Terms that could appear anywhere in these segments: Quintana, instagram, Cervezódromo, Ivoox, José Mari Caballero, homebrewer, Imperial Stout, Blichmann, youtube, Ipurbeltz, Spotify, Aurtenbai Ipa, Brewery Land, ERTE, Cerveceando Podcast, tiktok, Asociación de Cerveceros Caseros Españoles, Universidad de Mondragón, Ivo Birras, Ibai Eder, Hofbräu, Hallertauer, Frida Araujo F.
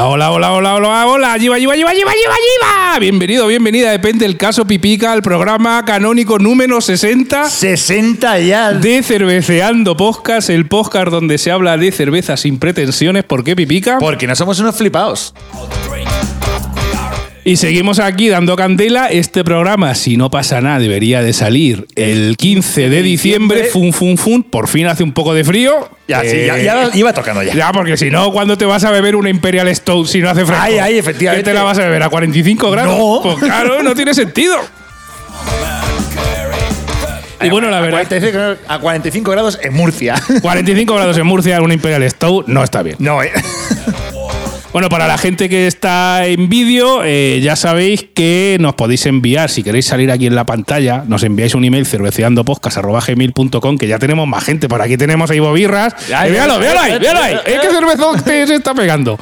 Hola, lleva. Bienvenida, depende del caso Pipica, al programa canónico número 60. 60 ya. De Cerveceando Podcast, el podcast donde se habla de cerveza sin pretensiones. ¿Por qué, Pipica? Porque no somos unos flipados. Y seguimos aquí dando candela. Este programa, si no pasa nada, debería de salir el 15 de diciembre. Fun. Por fin hace un poco de frío. Ya iba tocando ya. Ya, porque si no, ¿cuándo te vas a beber una Imperial Stout si no hace frío? Ay, efectivamente. ¿Qué te la vas a beber? ¿A 45 grados? No. Pues claro, no tiene sentido. Y bueno, la verdad… A 45 grados en Murcia. 45 grados en Murcia, una Imperial Stout no está bien. No, Bueno, para la gente que está en vídeo, ya sabéis que nos podéis enviar, si queréis salir aquí en la pantalla, nos enviáis un email cerveceandopodcast@gmail.com, que ya tenemos más gente, por aquí tenemos a Ivo Birras. ¡Véalo ahí! ¡Es que cervezón te se está pegando!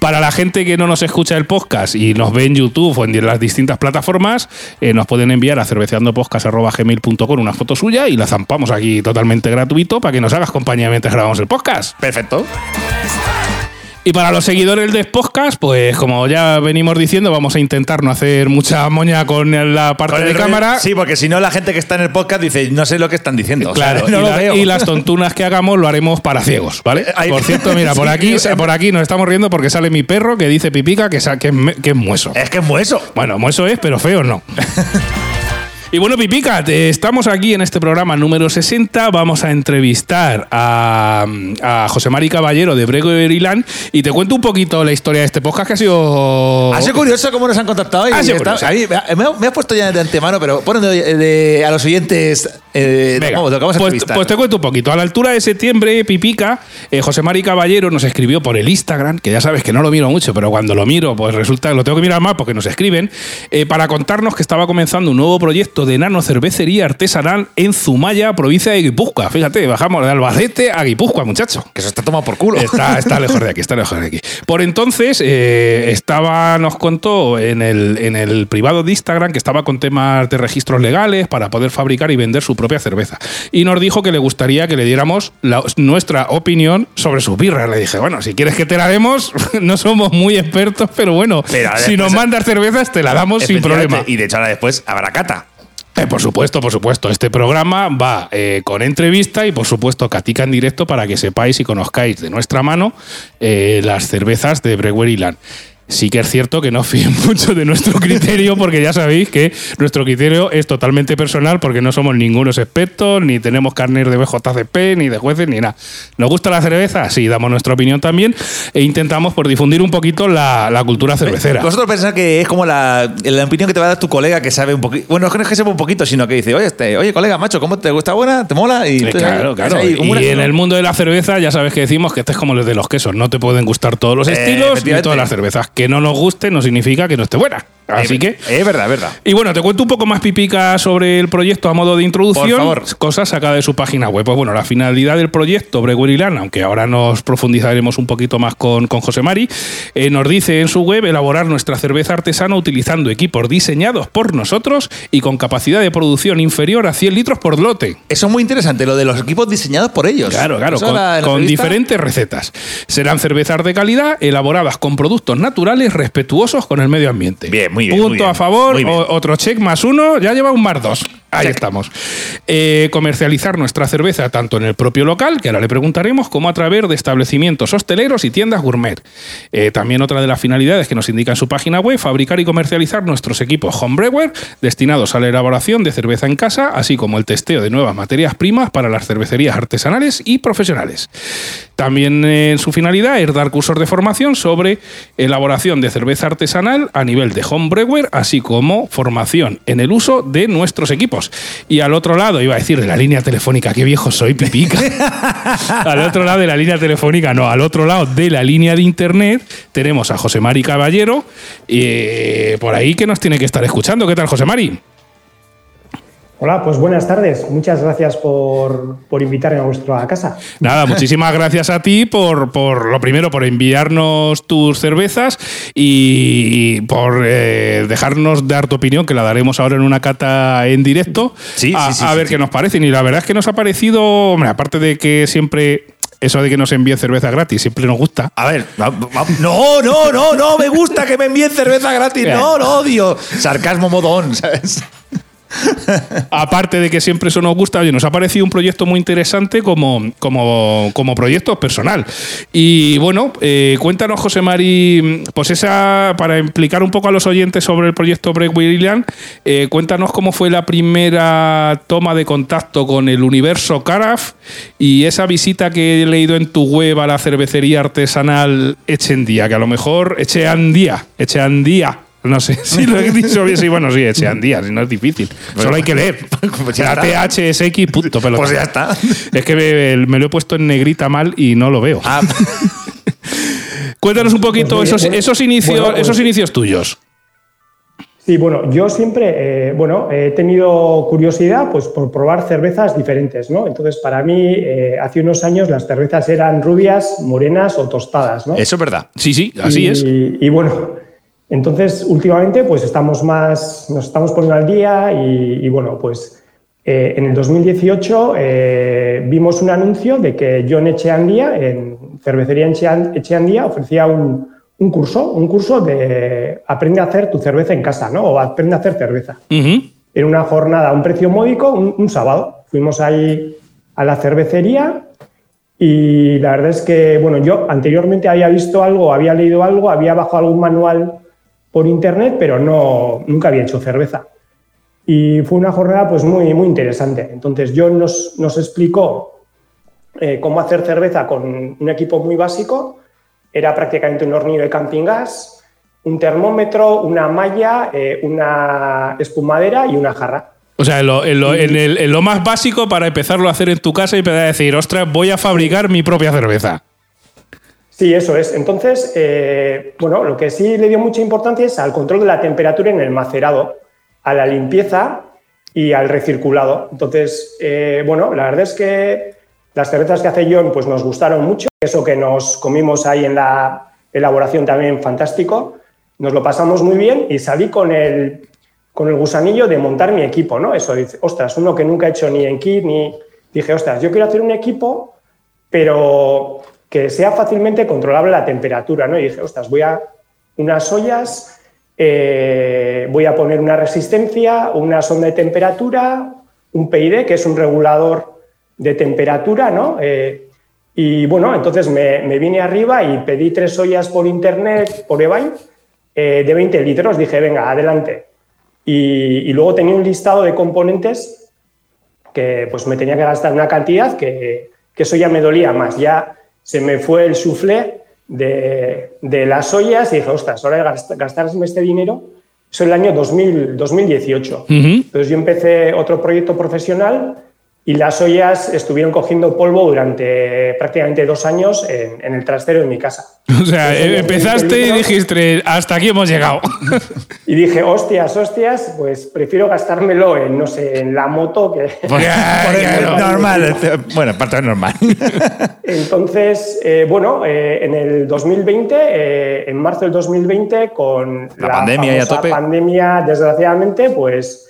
Para la gente que no nos escucha el podcast y nos ve en YouTube o en las distintas plataformas, nos pueden enviar a cerveceandopodcast@gmail.com una foto suya y la zampamos aquí totalmente gratuito para que nos hagas compañía mientras grabamos el podcast. ¡Perfecto! Y para los seguidores de podcast, pues como ya venimos diciendo, vamos a intentar no hacer mucha moña con la parte de cámara. Sí, porque si no, la gente que está en el podcast dice, no sé lo que están diciendo. Claro, o sea, no lo veo. Y las tontunas que hagamos lo haremos para ciegos, ¿vale? Por cierto, mira, por aquí nos estamos riendo porque sale mi perro que dice Pipica que es mueso. Es que es mueso. Bueno, mueso es, pero feo no. Y bueno, Pipica, estamos aquí en este programa número 60. Vamos a entrevistar a José Mari Caballero de Brewery Land. Y te cuento un poquito la historia de este podcast, que ha sido… Ha sido curioso cómo nos han contactado. Me has puesto ya de antemano, pero pon a los oyentes… Pues te cuento un poquito. A la altura de septiembre, Pipica, José Mari Caballero nos escribió por el Instagram, que ya sabes que no lo miro mucho, pero cuando lo miro, pues resulta que lo tengo que mirar más porque nos escriben, para contarnos que estaba comenzando un nuevo proyecto de nanocervecería artesanal en Zumaia, provincia de Gipuzkoa. Fíjate, bajamos de Albacete a Gipuzkoa, muchacho. Que eso está tomado por culo. Está lejos de aquí. Por entonces, nos contó en el privado de Instagram que estaba con temas de registros legales para poder fabricar y vender su propia cerveza. Y nos dijo que le gustaría que le diéramos nuestra opinión sobre sus birras. Le dije, bueno, si quieres que te la demos, no somos muy expertos, pero bueno, si nos mandas cervezas, te la damos sin problema. Y de hecho, ahora después habrá cata. Por supuesto. Este programa va con entrevista y, por supuesto, catica en directo para que sepáis y conozcáis de nuestra mano las cervezas de Brewery Land. Sí que es cierto que no fíen mucho de nuestro criterio, porque ya sabéis que nuestro criterio es totalmente personal, porque no somos ningunos expertos, ni tenemos carnet de BJCP, ni de jueces, ni nada. ¿Nos gusta la cerveza? Sí, damos nuestra opinión también e intentamos por difundir un poquito la cultura cervecera. ¿Vosotros pensáis que es como la opinión que te va a dar tu colega que sabe un poquito? Bueno, no es que sepa un poquito, sino que dice, oye, colega, macho, ¿cómo te gusta buena? ¿Te mola? Y claro. Y en el mundo de la cerveza ya sabes que decimos que este es como los de los quesos. No te pueden gustar todos los estilos y todas las cervezas. Que no nos guste no significa que no esté buena. Así que… Es verdad. Y bueno, te cuento un poco más, Pipica, sobre el proyecto a modo de introducción. Por favor. Cosas sacadas de su página web. Pues bueno, la finalidad del proyecto Brewery Land, aunque ahora nos profundizaremos un poquito más con José Mari, nos dice en su web elaborar nuestra cerveza artesana utilizando equipos diseñados por nosotros y con capacidad de producción inferior a 100 litros por lote. Eso es muy interesante, lo de los equipos diseñados por ellos. Claro. Con diferentes recetas. Serán cervezas de calidad elaboradas con productos naturales respetuosos con el medio ambiente. Bien, muy bien. Punto a favor, otro check más uno, ya lleva un más dos. Ahí estamos. Comercializar nuestra cerveza tanto en el propio local, que ahora le preguntaremos, como a través de establecimientos hosteleros y tiendas gourmet. También otra de las finalidades que nos indica en su página web, fabricar y comercializar nuestros equipos homebrewer destinados a la elaboración de cerveza en casa, así como el testeo de nuevas materias primas para las cervecerías artesanales y profesionales. También su finalidad es dar cursos de formación sobre elaboración de cerveza artesanal a nivel de homebrewer, así como formación en el uso de nuestros equipos. Y al otro lado, iba a decir de la línea telefónica, qué viejo soy, Pipica. Al otro lado de la línea telefónica, no, al otro lado de la línea de internet tenemos a José Mari Caballero, por ahí que nos tiene que estar escuchando. ¿Qué tal, José Mari? Hola, pues buenas tardes. Muchas gracias por invitarme a vuestra casa. Nada, muchísimas gracias a ti por lo primero, por enviarnos tus cervezas y por dejarnos dar tu opinión, que la daremos ahora en una cata en directo, a ver qué nos parecen. Y la verdad es que nos ha parecido, hombre, aparte de que siempre… eso de que nos envíen cerveza gratis siempre nos gusta. A ver, no me gusta que me envíen cerveza gratis. No, lo odio. Sarcasmo modón, ¿sabes? Aparte de que siempre eso nos gusta, oye, nos ha parecido un proyecto muy interesante como proyecto personal. Y bueno, cuéntanos, José Mari, pues esa, para implicar un poco a los oyentes sobre el proyecto Brewery Land, cuéntanos cómo fue la primera toma de contacto con el universo Carafe y esa visita que he leído en tu web a la cervecería artesanal Echeandía, que a lo mejor Echeandía. No sé si lo he dicho bien. Sí, bueno, sí, Echeandía, si no es difícil. Pero solo hay que leer. Pues ya THSX, punto, pelota. Pues ya está. Es que me lo he puesto en negrita mal y no lo veo. Ah. Cuéntanos un poquito pues esos inicios tuyos. Sí, bueno, yo siempre he tenido curiosidad pues, por probar cervezas diferentes, ¿no? Entonces, para mí, hace unos años las cervezas eran rubias, morenas o tostadas, ¿no? Eso es verdad. Sí, así es. Y bueno. Entonces, últimamente, pues nos estamos poniendo al día y bueno, pues en el 2018 vimos un anuncio de que John Echeandía, en cervecería Echeandía, ofrecía un curso de aprende a hacer tu cerveza en casa, ¿no? O aprende a hacer cerveza. Uh-huh. En una jornada, un precio módico, un sábado. Fuimos ahí a la cervecería. Y la verdad es que, bueno, yo anteriormente había visto algo, había leído algo, había bajado algún manual por internet, pero nunca había hecho cerveza. Y fue una jornada pues muy, muy interesante. Entonces John nos explicó cómo hacer cerveza con un equipo muy básico. Era prácticamente un hornillo de camping gas, un termómetro, una malla, una espumadera y una jarra. O sea, en lo más básico para empezarlo a hacer en tu casa y empezar a decir, ostras, voy a fabricar mi propia cerveza. Sí, eso es. Entonces, lo que sí le dio mucha importancia es al control de la temperatura en el macerado, a la limpieza y al recirculado. Entonces, la verdad es que las cervezas que hace John pues, nos gustaron mucho. Eso que nos comimos ahí en la elaboración también fantástico. Nos lo pasamos muy bien y salí con el gusanillo de montar mi equipo, ¿no? Eso dice, ostras, uno que nunca he hecho ni en kit, ni... Dije, ostras, yo quiero hacer un equipo, pero... que sea fácilmente controlable la temperatura, ¿no? Y dije, ostras, voy a unas ollas, voy a poner una resistencia, una sonda de temperatura, un PID, que es un regulador de temperatura, ¿no? Entonces me vine arriba y pedí 3 ollas por internet, por eBay, de 20 litros. Dije, venga, adelante. Y luego tenía un listado de componentes que pues me tenía que gastar una cantidad que eso ya me dolía más, ya... Se me fue el soufflé de las ollas y dije, ostras, ahora de gastarme este dinero. Eso en el año 2018. Uh-huh. Entonces yo empecé otro proyecto profesional y las ollas estuvieron cogiendo polvo durante prácticamente 2 años en el trastero de mi casa. O sea, entonces, empezaste y dijiste, hasta aquí hemos llegado. Y dije, hostias, pues prefiero gastármelo en, no sé, en la moto que... normal. Bueno, parte normal. Entonces, en el 2020, en marzo del 2020, con la pandemia, ya tope. Pandemia, desgraciadamente, pues...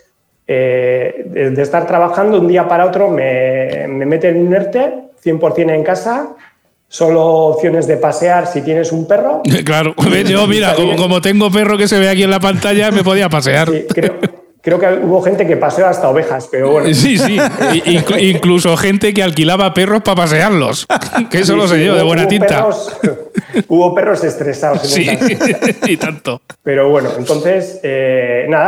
de estar trabajando un día para otro me meten en un ERTE 100% en casa, solo opciones de pasear si tienes un perro. Claro, yo mira, como tengo perro que se ve aquí en la pantalla, me podía pasear. Sí, creo que hubo gente que paseó hasta ovejas, pero bueno. Sí, incluso gente que alquilaba perros para pasearlos, que eso sí, lo sé sí, yo, de buena tinta. Hubo perros estresados. Sí, y tanto. Pero bueno, entonces,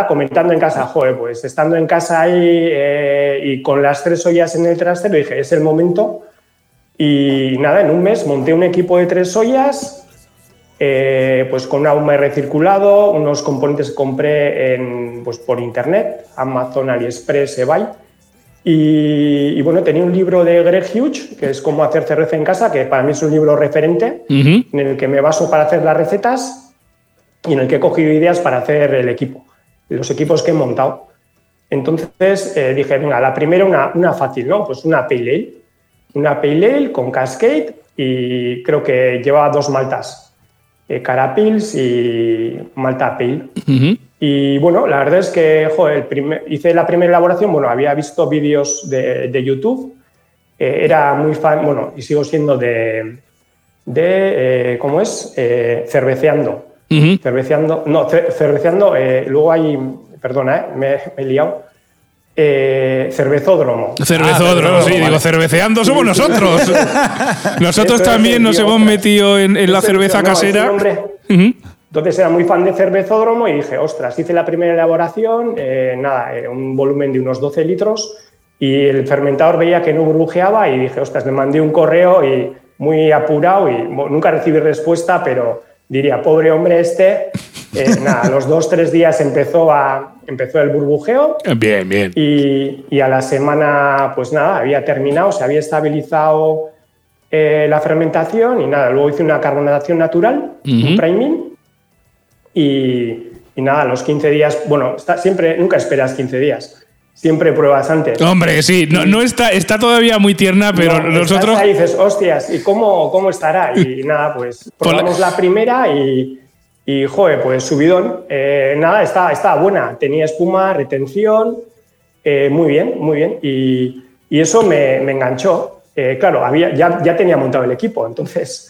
comentando en casa, joder, pues estando en casa ahí y con las 3 ollas en el trastero, dije, es el momento. Y en un mes monté un equipo de 3 ollas, pues con un AMR circulado, unos componentes que compré por internet, Amazon, AliExpress, eBay. Tenía un libro de Greg Hughes, que es Cómo hacer cerveza en casa, que para mí es un libro referente, uh-huh, en el que me baso para hacer las recetas y en el que he cogido ideas para hacer el equipo, los equipos que he montado. Entonces dije, venga, la primera una fácil, ¿no? Pues una Pale Ale. Una Pale Ale con Cascade y creo que llevaba 2 maltas. Carapils y Malta Pale. Uh-huh. Y bueno, la verdad es que hice la primera elaboración. Bueno, había visto vídeos de YouTube, era muy fan, bueno, y sigo siendo de ¿cómo es? Cerveceando. Uh-huh. Cerveceando, luego hay, perdona, me he liado. Cervezódromo. Cervezódromo, sí, vale. Digo, cerveceando somos nosotros. Nosotros entonces, también nos hemos metido en la cerveza casera. Uh-huh. Entonces era muy fan de Cervezódromo y dije, ostras, hice la primera elaboración, un volumen de unos 12 litros y el fermentador veía que no burbujeaba y dije, ostras, le mandé un correo y muy apurado y nunca recibí respuesta, pero diría, pobre hombre este. A los 2-3 días empezó el burbujeo. Bien. Y a la semana, pues nada, había terminado, se había estabilizado la fermentación y nada. Luego hice una carbonatación natural, uh-huh. un priming. Y nada, a los 15 días, bueno, nunca esperas 15 días. Siempre pruebas antes. Hombre, sí, no está todavía muy tierna, pero no, nosotros... Ahí dices, hostias, ¿y cómo estará? Y nada, pues probamos la primera y joder, pues subidón. Nada, estaba buena, tenía espuma, retención, muy bien. Y eso me enganchó. Claro, ya tenía montado el equipo, entonces...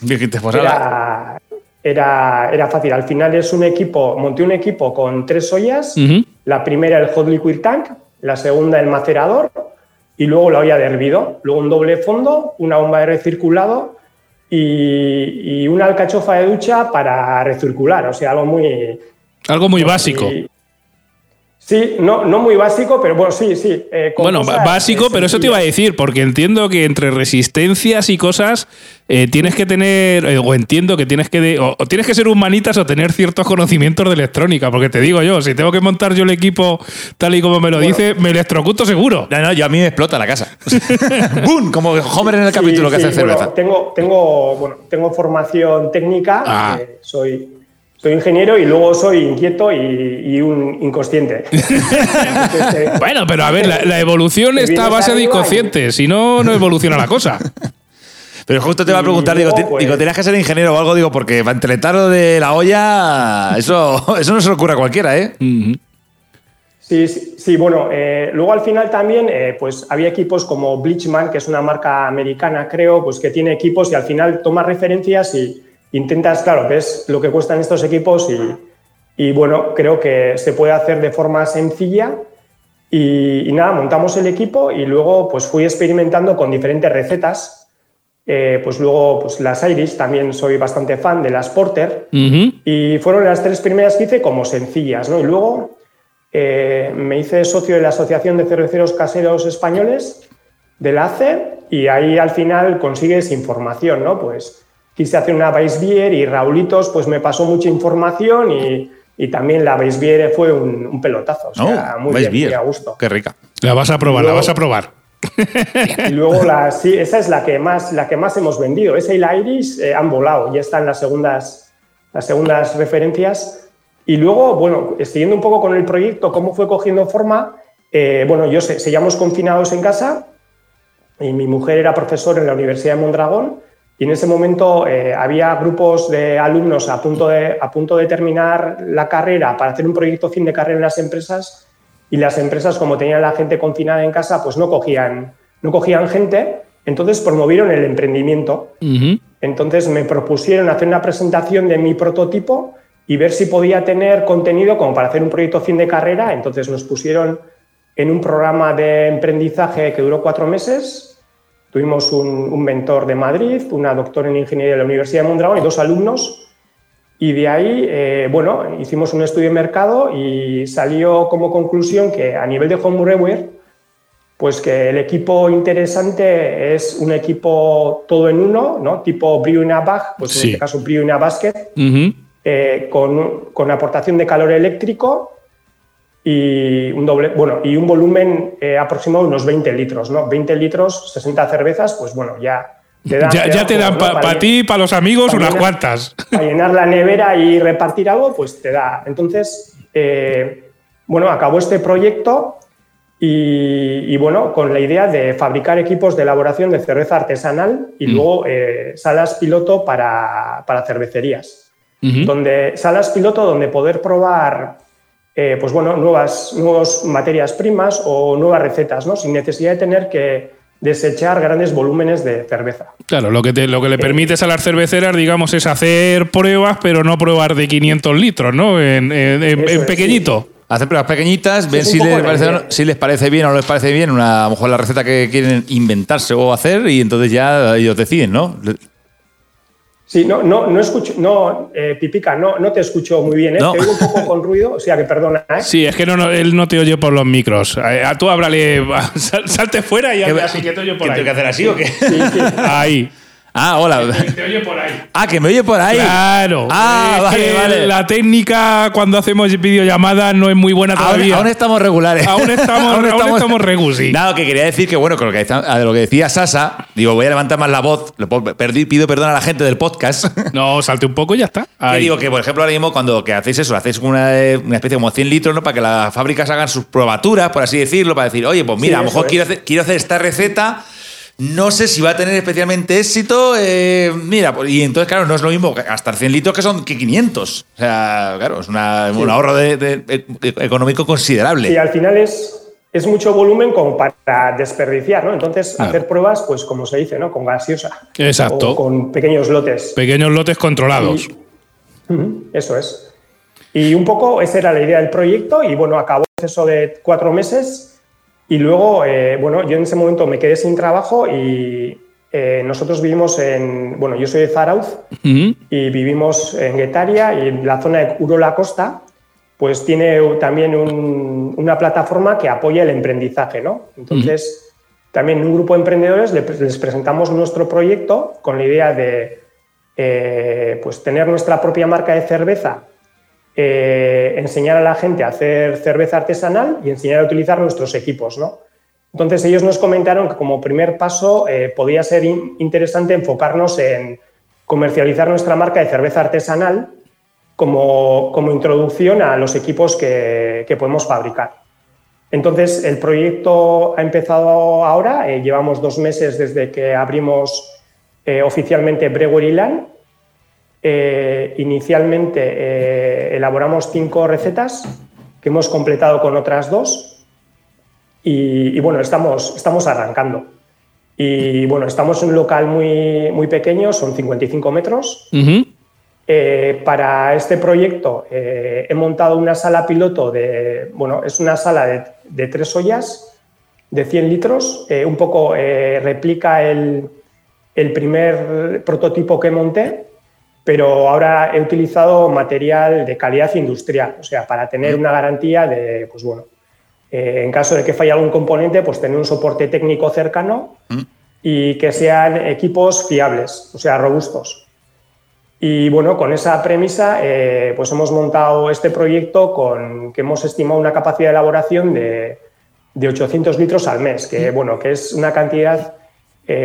Era fácil. Al final monté un equipo con 3 ollas. Uh-huh. La primera el hot liquid tank, la segunda el macerador y luego la olla de hervido, luego un doble fondo, una bomba de recirculado y una alcachofa de ducha para recircular, o sea, algo muy básico. Sí, no muy básico, pero bueno, sí. Básico, pero eso te iba a decir, porque entiendo que entre resistencias y cosas tienes que tener, o entiendo que tienes que ser humanitas o tener ciertos conocimientos de electrónica, porque te digo yo, si tengo que montar yo el equipo tal y como me lo dice, me electrocuto seguro. No, yo a mí me explota la casa. ¡Bum! Como Homer en el capítulo que hace cerveza. Bueno, tengo formación técnica, soy ingeniero y luego soy inquieto y un inconsciente. Bueno, pero a ver, la evolución está a base de inconscientes, si no evoluciona la cosa. Pero justo te iba a preguntar, digo, tenías que ser ingeniero o algo, digo, porque para entretar lo de la olla, eso no se lo ocurre a cualquiera, ¿eh? Uh-huh. Sí, bueno, luego al final también pues había equipos como Blichmann, que es una marca americana, creo, pues que tiene equipos y al final tomas referencias y... Intentas, claro, ves lo que cuestan estos equipos y bueno, creo que se puede hacer de forma sencilla y nada, montamos el equipo y luego pues fui experimentando con diferentes recetas, pues luego pues las Irish, también soy bastante fan de las Porter, uh-huh. y fueron las 3 primeras que hice como sencillas, ¿no? Y luego me hice socio de la Asociación de Cerveceros Caseros Españoles, de la ACE, y ahí al final consigues información, ¿no? Pues... Quise hacer una Weissbier y Raulitos pues me pasó mucha información y también la Weissbier fue un pelotazo. O sea, muy bien, muy a gusto. Qué rica. La vas a probar. Y luego esa es la que más hemos vendido. Esa y la Iris han volado, ya están las segundas referencias. Y luego, bueno, siguiendo un poco con el proyecto, cómo fue cogiendo forma, bueno, yo seguíamos confinados en casa y mi mujer era profesora en la Universidad de Mondragón. Y en ese momento había grupos de alumnos a punto de terminar la carrera para hacer un proyecto fin de carrera en las empresas y las empresas, como tenían la gente confinada en casa, pues no cogían gente, entonces promovieron el emprendimiento. Uh-huh. Entonces me propusieron hacer una presentación de mi prototipo y ver si podía tener contenido como para hacer un proyecto fin de carrera. Entonces nos pusieron en un programa de emprendizaje que duró 4 meses. Tuvimos un mentor de Madrid, una doctora en ingeniería de la Universidad de Mondragón y 2 alumnos. Y de ahí, bueno, hicimos un estudio de mercado y salió como conclusión que a nivel de homebrewer, pues que el equipo interesante es un equipo todo en uno, ¿no? Tipo brew in a bag, pues sí. En este caso brew in a basket, uh-huh. Con aportación de calor eléctrico. Y un volumen aproximado de unos 20 litros, ¿no? 20 litros, 60 cervezas, pues bueno, ya te dan... Ya te dan para ti, para los amigos, unas cuantas. Para llenar la nevera y repartir algo, pues te da. Entonces, bueno, acabó este proyecto y bueno, con la idea de fabricar equipos de elaboración de cerveza artesanal y luego salas piloto para cervecerías. Uh-huh. Salas piloto donde poder probar... pues bueno, nuevas materias primas o nuevas recetas, ¿no? Sin necesidad de tener que desechar grandes volúmenes de cerveza. Claro, lo que le permites a las cerveceras, digamos, es hacer pruebas, pero no pruebas de 500 litros, ¿no? En pequeñito. Sí. Hacer pruebas pequeñitas, ver si les parece bien o no les parece bien, a lo mejor la receta que quieren inventarse o hacer, y entonces ya ellos deciden, ¿no? Sí, no te escucho muy bien, ¿eh? No. Te oigo un poco con ruido, o sea que perdona, ¿eh? Sí, es que él no te oye por los micros. A tú háblale, salte fuera y hazle así que te oye por ahí. ¿Tengo que hacer así o qué? Sí. Ahí. Ah, hola. Te oye por ahí. Ah, que me oye por ahí. Claro. Ah, vale. La técnica cuando hacemos videollamadas no es muy buena todavía. Aún estamos regulares. Aún estamos regular. Nada, que quería decir que, bueno, con lo que decía Sasa, digo, voy a levantar más la voz. Pido perdón a la gente del podcast. No, salte un poco y ya está. Que digo que, por ejemplo, ahora mismo cuando que hacéis eso, hacéis una especie como 100 litros, ¿no? Para que las fábricas hagan sus probaturas, por así decirlo, para decir, oye, pues mira, sí, a lo mejor quiero hacer esta receta. No sé si va a tener especialmente éxito. Mira, y entonces, claro, no es lo mismo gastar 100 litros que son 500. O sea, claro, es un ahorro económico considerable. Y al final es mucho volumen como para desperdiciar, ¿no? Entonces, claro, hacer pruebas, pues como se dice, ¿no? Con gaseosa. Exacto. O con pequeños lotes. Pequeños lotes controlados. Eso es. Y un poco esa era la idea del proyecto y, bueno, acabó el proceso de 4 meses. Y luego, yo en ese momento me quedé sin trabajo y nosotros vivimos yo soy de Zarautz, uh-huh, y vivimos en Getaria, y la zona de Urola Costa pues tiene también una plataforma que apoya el emprendizaje, ¿no? Entonces, uh-huh, también un grupo de emprendedores les presentamos nuestro proyecto con la idea de tener nuestra propia marca de cerveza. Enseñar a la gente a hacer cerveza artesanal y enseñar a utilizar nuestros equipos, ¿no? Entonces ellos nos comentaron que como primer paso podía ser interesante enfocarnos en comercializar nuestra marca de cerveza artesanal como introducción a los equipos que podemos fabricar. Entonces el proyecto ha empezado ahora, llevamos 2 meses desde que abrimos oficialmente Brewery Land. Inicialmente elaboramos 5 recetas que hemos completado con otras 2 y bueno, estamos arrancando. Y bueno, estamos en un local muy, muy pequeño, son 55 metros. Uh-huh. Para este proyecto he montado una sala piloto es una sala de 3 ollas de 100 litros. Un poco replica el primer prototipo que monté. Pero ahora he utilizado material de calidad industrial, o sea, para tener una garantía de, pues bueno, en caso de que falle algún componente, pues tener un soporte técnico cercano y que sean equipos fiables, o sea, robustos. Y bueno, con esa premisa, pues hemos montado este proyecto que hemos estimado una capacidad de elaboración de 800 litros al mes, que bueno, que es una cantidad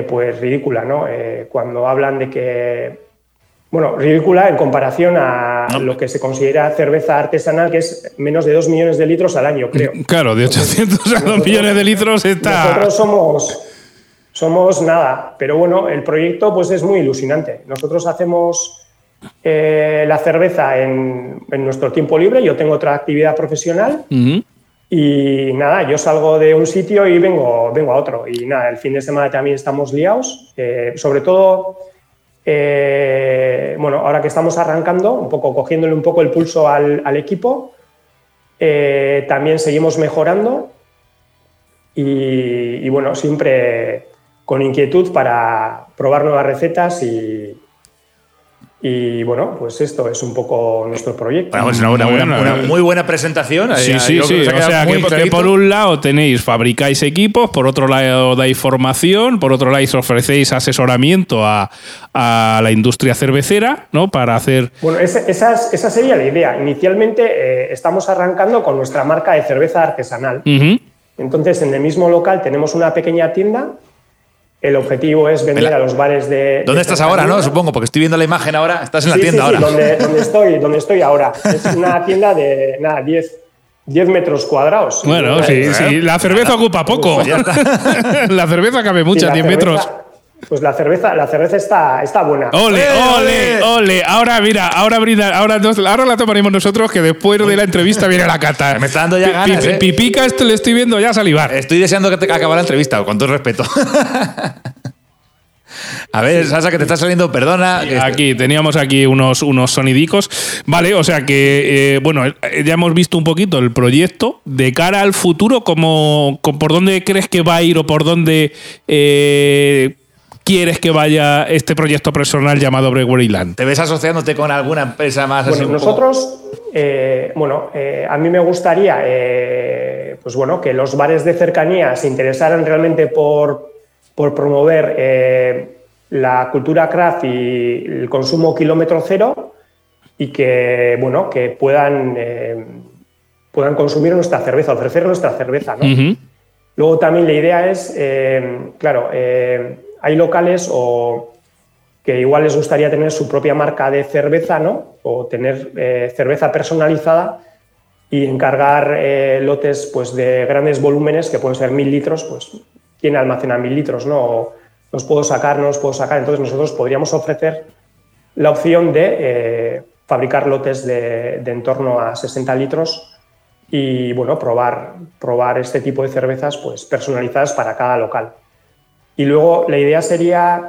pues ridícula, ¿no? Cuando hablan de que... Bueno, ridícula en comparación a lo que se considera cerveza artesanal, que es menos de 2 millones de litros al año, creo. Claro, de 800 a 2 millones de litros está... Nosotros somos nada, pero bueno, el proyecto pues es muy ilusionante. Nosotros hacemos la cerveza en nuestro tiempo libre, yo tengo otra actividad profesional... Uh-huh. Y nada, yo salgo de un sitio y vengo a otro. Y nada, el fin de semana también estamos liados, sobre todo... ahora que estamos arrancando, un poco cogiéndole un poco el pulso al equipo, también seguimos mejorando y bueno, siempre con inquietud para probar nuevas recetas y bueno, pues esto es un poco nuestro proyecto. Bueno, pues una muy buena presentación. Sí. O sea, que por un lado fabricáis equipos, por otro lado dais formación, por otro lado ofrecéis asesoramiento a la industria cervecera, ¿no? Para hacer... Bueno, esa sería la idea. Inicialmente estamos arrancando con nuestra marca de cerveza artesanal. Uh-huh. Entonces, en el mismo local tenemos una pequeña tienda. El objetivo es vender a los bares de... ¿Dónde estás ahora, no? Supongo, porque estoy viendo la imagen ahora. Estás en la tienda ahora. Sí, donde estoy ahora. Es una tienda de 10 metros cuadrados. Bueno, sí. La cerveza ocupa poco. La cerveza cabe mucho, 10 metros. Pues la cerveza está buena. ¡Ole, ole, ole! Ahora, mira, ahora la tomaremos nosotros, que después de la entrevista viene la cata. Me está dando ya ganas, Pipica, esto le estoy viendo ya salivar. Estoy deseando que te acabe la entrevista, con todo respeto. A ver, Sasa, que te está saliendo, perdona. Aquí, teníamos aquí unos sonidicos. Vale, o sea que, bueno, ya hemos visto un poquito el proyecto. De cara al futuro, ¿por dónde crees que va a ir o por dónde quieres que vaya este proyecto personal llamado Brewery Land? ¿Te ves asociándote con alguna empresa más? Bueno, así nosotros, a mí me gustaría, pues bueno, que los bares de cercanía se interesaran realmente por promover la cultura craft y el consumo kilómetro cero, y que, bueno, que puedan consumir nuestra cerveza, ofrecer nuestra cerveza, ¿no? Uh-huh. Luego también la idea es, claro, hay locales o que igual les gustaría tener su propia marca de cerveza, ¿no? O tener cerveza personalizada y encargar lotes, pues, de grandes volúmenes, que pueden ser 1.000 litros, pues... ¿Quién almacena 1.000 litros? ¿No? ¿Los puedo sacar? Entonces nosotros podríamos ofrecer la opción de fabricar lotes de en torno a 60 litros y, bueno, probar este tipo de cervezas, pues, personalizadas para cada local. Y luego la idea sería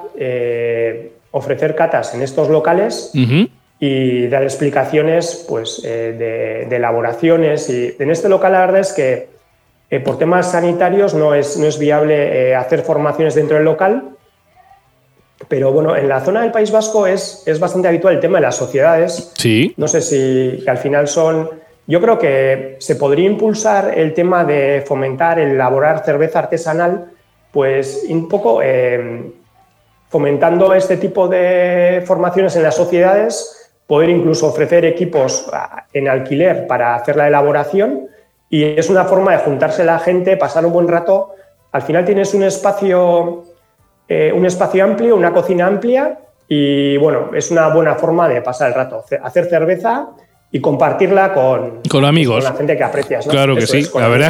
ofrecer catas en estos locales. Uh-huh. Y dar explicaciones, pues, de elaboraciones. Y en este local la verdad es que por temas sanitarios no es viable hacer formaciones dentro del local, pero bueno, en la zona del País Vasco es bastante habitual el tema de las sociedades. Sí. No sé si que al final son... Yo creo que se podría impulsar el tema de fomentar, elaborar cerveza artesanal, pues un poco fomentando este tipo de formaciones en las sociedades, poder incluso ofrecer equipos en alquiler para hacer la elaboración. Y es una forma de juntarse la gente, pasar un buen rato. Al final tienes un espacio amplio, una cocina amplia y, bueno, es una buena forma de pasar el rato. Hacer cerveza y compartirla con amigos, con la gente que aprecias, ¿no? Claro que eso sí. Es, la verdad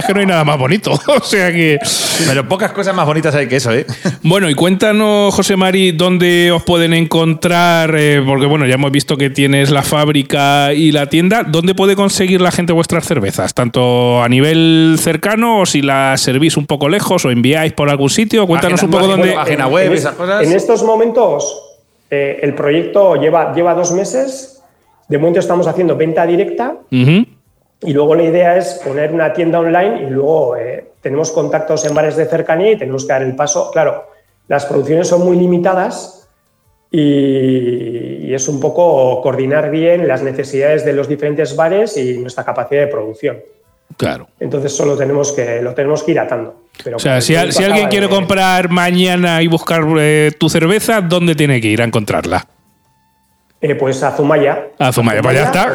es que no hay nada más bonito. O sea que... Pero pocas cosas más bonitas hay que eso, ¿eh? Bueno, y cuéntanos, José Mari, dónde os pueden encontrar, porque, bueno, ya hemos visto que tienes la fábrica y la tienda. ¿Dónde puede conseguir la gente vuestras cervezas? Tanto a nivel cercano, o si las servís un poco lejos, o enviáis por algún sitio. Cuéntanos página, un poco dónde... Página web, esas cosas. En estos momentos, el proyecto lleva 2 meses... De momento estamos haciendo venta directa. Uh-huh. Y luego la idea es poner una tienda online y luego tenemos contactos en bares de cercanía y tenemos que dar el paso. Claro, las producciones son muy limitadas y es un poco coordinar bien las necesidades de los diferentes bares y nuestra capacidad de producción. Claro. Entonces solo lo tenemos que ir atando. Pero, o sea, si alguien quiere comprar mañana y buscar tu cerveza, ¿dónde tiene que ir a encontrarla? Pues a Zumaia. A Zumaia, pues ya está.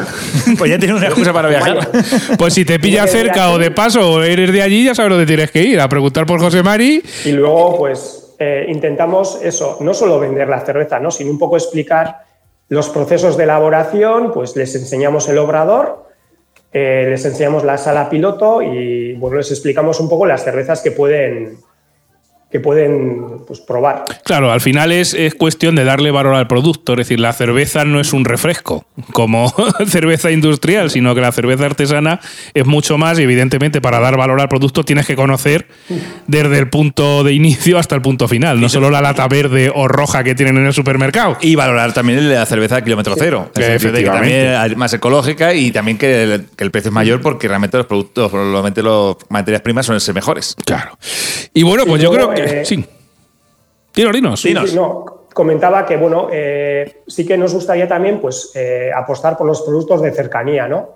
Pues ya tienes una excusa para viajar. Pues si te pilla cerca o de paso o eres de allí, ya sabes dónde tienes que ir, a preguntar por José Mari. Y luego, pues intentamos eso, no solo vender la cerveza, ¿no?, sino un poco explicar los procesos de elaboración. Pues les enseñamos el obrador, les enseñamos la sala piloto y, bueno, les explicamos un poco las cervezas que pueden pues probar. Claro, al final es cuestión de darle valor al producto. Es decir, la cerveza no es un refresco como cerveza industrial, sino que la cerveza artesana es mucho más, y evidentemente para dar valor al producto tienes que conocer desde el punto de inicio hasta el punto final, no solo la lata verde o roja que tienen en el supermercado. Y valorar también la cerveza de kilómetro cero, sí, que también es más ecológica y también que el precio es mayor porque realmente los productos, probablemente las materias primas son ser mejores. Claro. Y bueno, pues yo creo que... Sí. Dinos. Sí, no, comentaba que, bueno, sí que nos gustaría también, pues, apostar por los productos de cercanía, ¿no?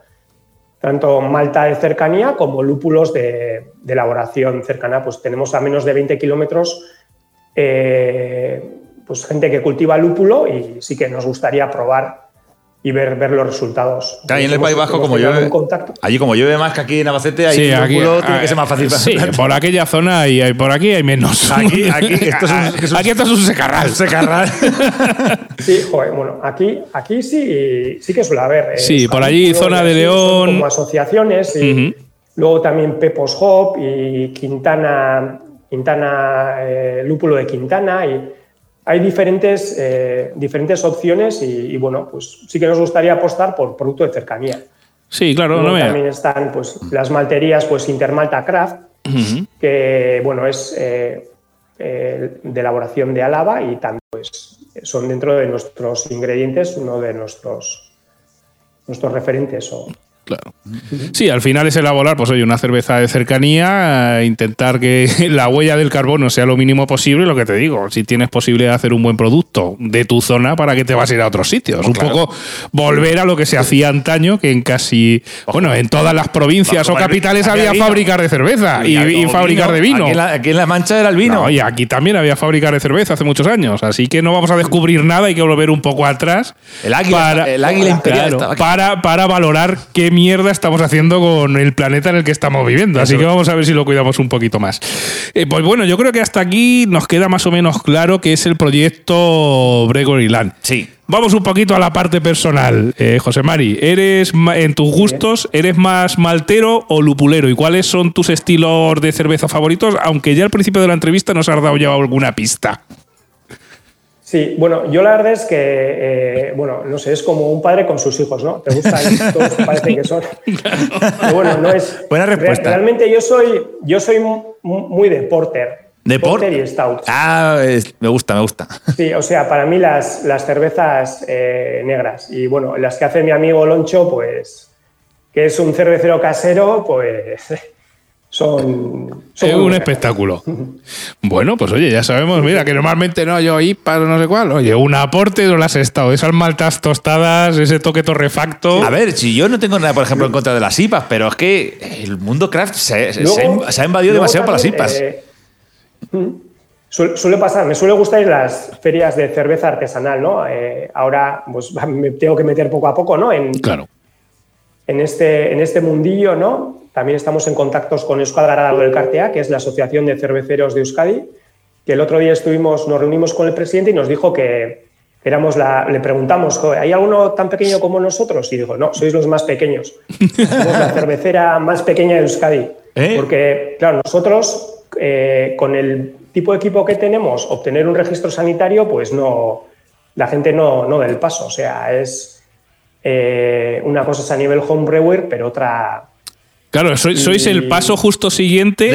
Tanto malta de cercanía como lúpulos de elaboración cercana. Pues tenemos a menos de 20 kilómetros pues gente que cultiva lúpulo y sí que nos gustaría probar y ver los resultados. Claro, y en el País Vasco, como llueve, allí como llueve más que aquí en Albacete, ahí sí, aquí, tiene que ser más fácil. Sí, por aquella zona y por aquí hay menos. Aquí esto es un secarral. Sí, joder, bueno, aquí sí que suele haber. Sí, por allí zona de León. Como asociaciones y luego también Pepos Hop y Quintana Quintana, lúpulo de Quintana, y hay diferentes opciones y bueno, pues sí que nos gustaría apostar por producto de cercanía. Sí, claro. Luego también están pues las malterías, pues Intermalta Craft, que bueno, es de elaboración de Álava y también pues son dentro de nuestros ingredientes uno de nuestros referentes o... Claro. Sí, al final es elaborar, pues oye, una cerveza de cercanía, intentar que la huella del carbono sea lo mínimo posible, lo que te digo, si tienes posibilidad de hacer un buen producto de tu zona, ¿para qué te vas a ir a otros sitios? Pues un claro. poco volver a lo que se hacía antaño, que en casi, bueno, en todas las provincias o capitales había fábricas de cerveza y fábricas de vino. Aquí en la Mancha era el vino. No, y aquí también había fábricas de cerveza hace muchos años, así que no vamos a descubrir nada, hay que volver un poco atrás. El águila imperial. Claro, para valorar qué mierda estamos haciendo con el planeta en el que estamos viviendo, así que vamos a ver si lo cuidamos un poquito más. Pues bueno, yo creo que hasta aquí nos queda más o menos claro que es el proyecto Brewery Land. Sí. Vamos un poquito a la parte personal. José Mari, ¿eres en tus gustos eres más maltero o lupulero? ¿Y cuáles son tus estilos de cerveza favoritos? Aunque ya al principio de la entrevista nos has dado ya alguna pista. Sí, bueno, yo la verdad es que, bueno, no sé, es como un padre con sus hijos, ¿no? Te gustan todos parece que son. Pero bueno, no es. Buena respuesta. Realmente yo soy muy de porter. ¿De porter? Y stout. Ah, me gusta. Sí, o sea, para mí las cervezas negras y bueno, las que hace mi amigo Loncho, pues, que es un cervecero casero, pues. Son es un espectáculo. Bueno, pues oye, ya sabemos, mira, que normalmente no, yo IPA, no sé cuál. Oye, un aporte no las he estado. Esas maltas tostadas, ese toque torrefacto. A ver, si yo no tengo nada, por ejemplo, en contra de las IPAs, pero es que el mundo craft se ha invadido demasiado también, para las IPAs. Suele pasar, me suele gustar ir a las ferias de cerveza artesanal, ¿no? Ahora pues, me tengo que meter poco a poco, ¿no? Claro. En este mundillo, ¿no? También estamos en contactos con Euskadi Garagardo Elkartea, que es la Asociación de Cerveceros de Euskadi, que el otro día nos reunimos con el presidente y nos dijo que éramos le preguntamos, ¿hay alguno tan pequeño como nosotros? Y dijo, no, sois los más pequeños. Somos la cervecera más pequeña de Euskadi. Porque, claro, nosotros, con el tipo de equipo que tenemos, obtener un registro sanitario, pues no, la gente no da el paso. O sea, es una cosa es a nivel homebrewer, pero otra... Claro, sois el paso justo siguiente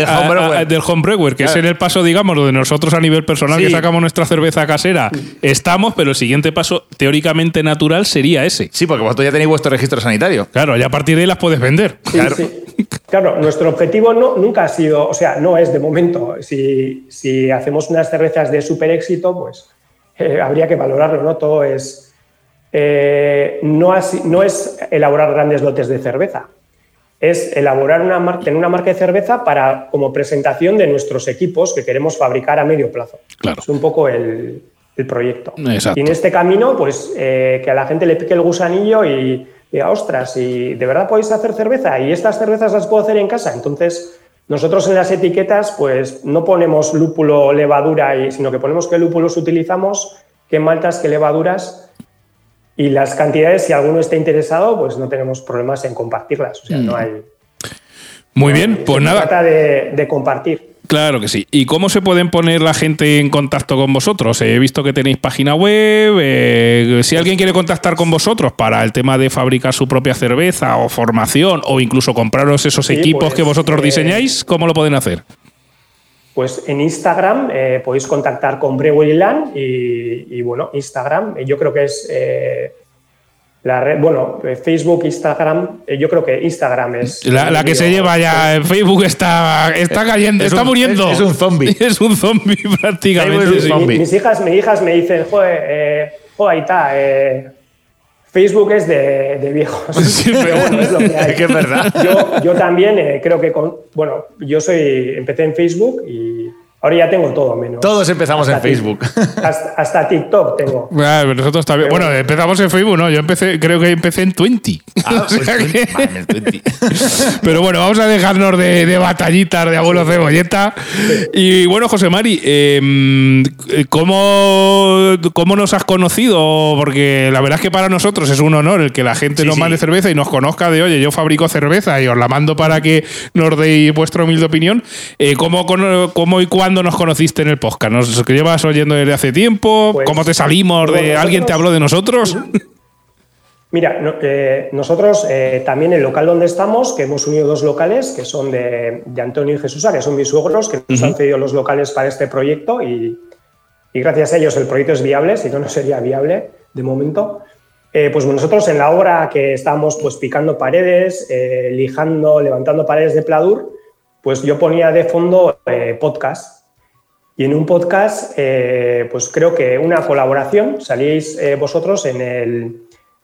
del homebrewer, que claro. Es en el paso, digamos, lo de nosotros a nivel personal, sí. Que sacamos nuestra cerveza casera. Estamos, pero el siguiente paso teóricamente natural sería ese. Sí, porque vosotros ya tenéis vuestro registro sanitario. Claro, ya a partir de ahí las puedes vender. Sí, claro. Sí. Claro, nuestro objetivo nunca ha sido, o sea, no es de momento. Si hacemos unas cervezas de súper éxito, pues habría que valorarlo, ¿no? Todo es... no es elaborar grandes lotes de cerveza. Es elaborar tener una marca de cerveza para como presentación de nuestros equipos que queremos fabricar a medio plazo. Claro. Es un poco el proyecto. Exacto. Y en este camino, pues que a la gente le pique el gusanillo y diga, ostras, ¿y de verdad podéis hacer cerveza? ¿Y estas cervezas las puedo hacer en casa? Entonces, nosotros en las etiquetas, pues no ponemos lúpulo, levadura, sino que ponemos qué lúpulos utilizamos, qué maltas, qué levaduras... Y las cantidades, si alguno está interesado, pues no tenemos problemas en compartirlas. O sea, no hay... Muy bien, pues nada. Se trata de compartir. Claro que sí. ¿Y cómo se pueden poner la gente en contacto con vosotros? He visto que tenéis página web. Si alguien quiere contactar con vosotros para el tema de fabricar su propia cerveza o formación o incluso compraros esos equipos pues, que vosotros diseñáis, ¿cómo lo pueden hacer? Pues en Instagram podéis contactar con Brewery Land y bueno, Instagram, yo creo que es la red, bueno, Facebook, Instagram, yo creo que Instagram es... La que se lleva ya, en Facebook está cayendo, está muriendo. Es un zombie. Es un zombie prácticamente. Es un zombie. Mis hijas me dicen, joder, ahí está... Facebook es de viejos. Sí, pero bueno, es lo que hay. Es que es verdad. Yo también creo que empecé en Facebook y ahora ya tengo todo menos. Todos empezamos hasta en Facebook. Hasta TikTok tengo. Ah, nosotros también. Pero, bueno, empezamos en Facebook, ¿no? Yo creo que empecé en 20. Ah, o sea pues que... man, el 20. Pero bueno, vamos a dejarnos de batallitas de abuelo cebolleta. Sí. Y bueno, José Mari, ¿cómo nos has conocido? Porque la verdad es que para nosotros es un honor el que la gente nos mande cerveza y nos conozca de, oye, yo fabrico cerveza y os la mando para que nos deis vuestra humilde opinión. ¿Cómo y cuál ¿Cuándo nos conociste en el podcast? ¿Nos llevas oyendo desde hace tiempo? Pues, ¿cómo te salimos? De ¿alguien te habló de nosotros? Mira, nosotros también el local donde estamos, que hemos unido dos locales, que son de Antonio y Jesusa, que son mis suegros, que nos han cedido los locales para este proyecto y gracias a ellos el proyecto es viable, si no, no sería viable de momento. Pues nosotros en la obra que estábamos pues, picando paredes, lijando, levantando paredes de pladur, pues yo ponía de fondo podcast. Y en un podcast, pues creo que una colaboración, salíais vosotros en el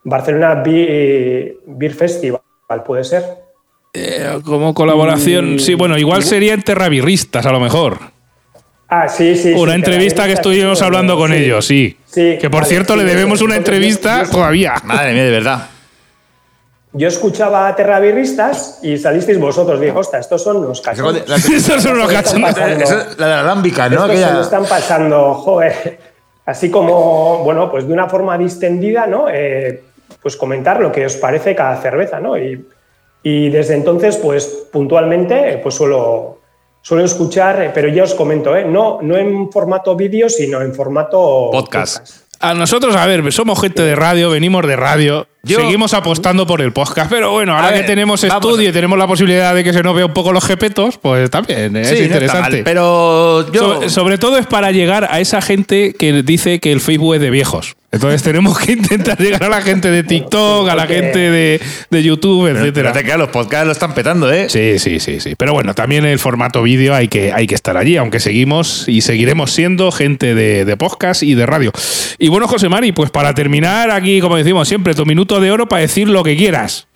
Barcelona Beer Festival, puede ser. Como colaboración, sí, bueno, igual sería en Terravirristas, a lo mejor. Ah, sí, sí. Una entrevista que estuvimos hablando con ellos, sí. Sí, que por cierto, le debemos una entrevista todavía. Madre mía, de verdad. Yo escuchaba a Terravirristas y salisteis vosotros. Digo, hostia, estos son unos cachondos. Estos son unos cachondos. La de la alámbica, ¿no? Estos se lo están pasando, joder. Así como, bueno, pues de una forma distendida, ¿no? Pues comentar lo que os parece cada cerveza, ¿no? Y desde entonces, pues puntualmente, pues suelo escuchar, pero ya os comento, no en formato vídeo, sino en formato podcast. A nosotros, a ver, somos gente de radio, venimos de radio, seguimos apostando por el podcast, pero bueno, ahora que tenemos estudio y tenemos la posibilidad de que se nos vea un poco los jepetos, pues también es interesante. No, pero yo... sobre todo es para llegar a esa gente que dice que el Facebook es de viejos. Entonces tenemos que intentar llegar a la gente de TikTok, a la gente de YouTube, etcétera. No te quedas, los podcasts lo están petando, ¿eh? Sí. Pero bueno, también el formato vídeo hay que estar allí, aunque seguimos y seguiremos siendo gente de podcast y de radio. Y bueno, José Mari, pues para terminar aquí, como decimos siempre, tu minuto de oro para decir lo que quieras.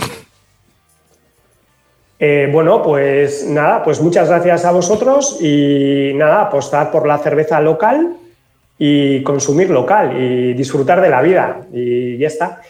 Bueno, pues nada, pues muchas gracias a vosotros y nada, apostad por la cerveza local y consumir local y disfrutar de la vida y ya está.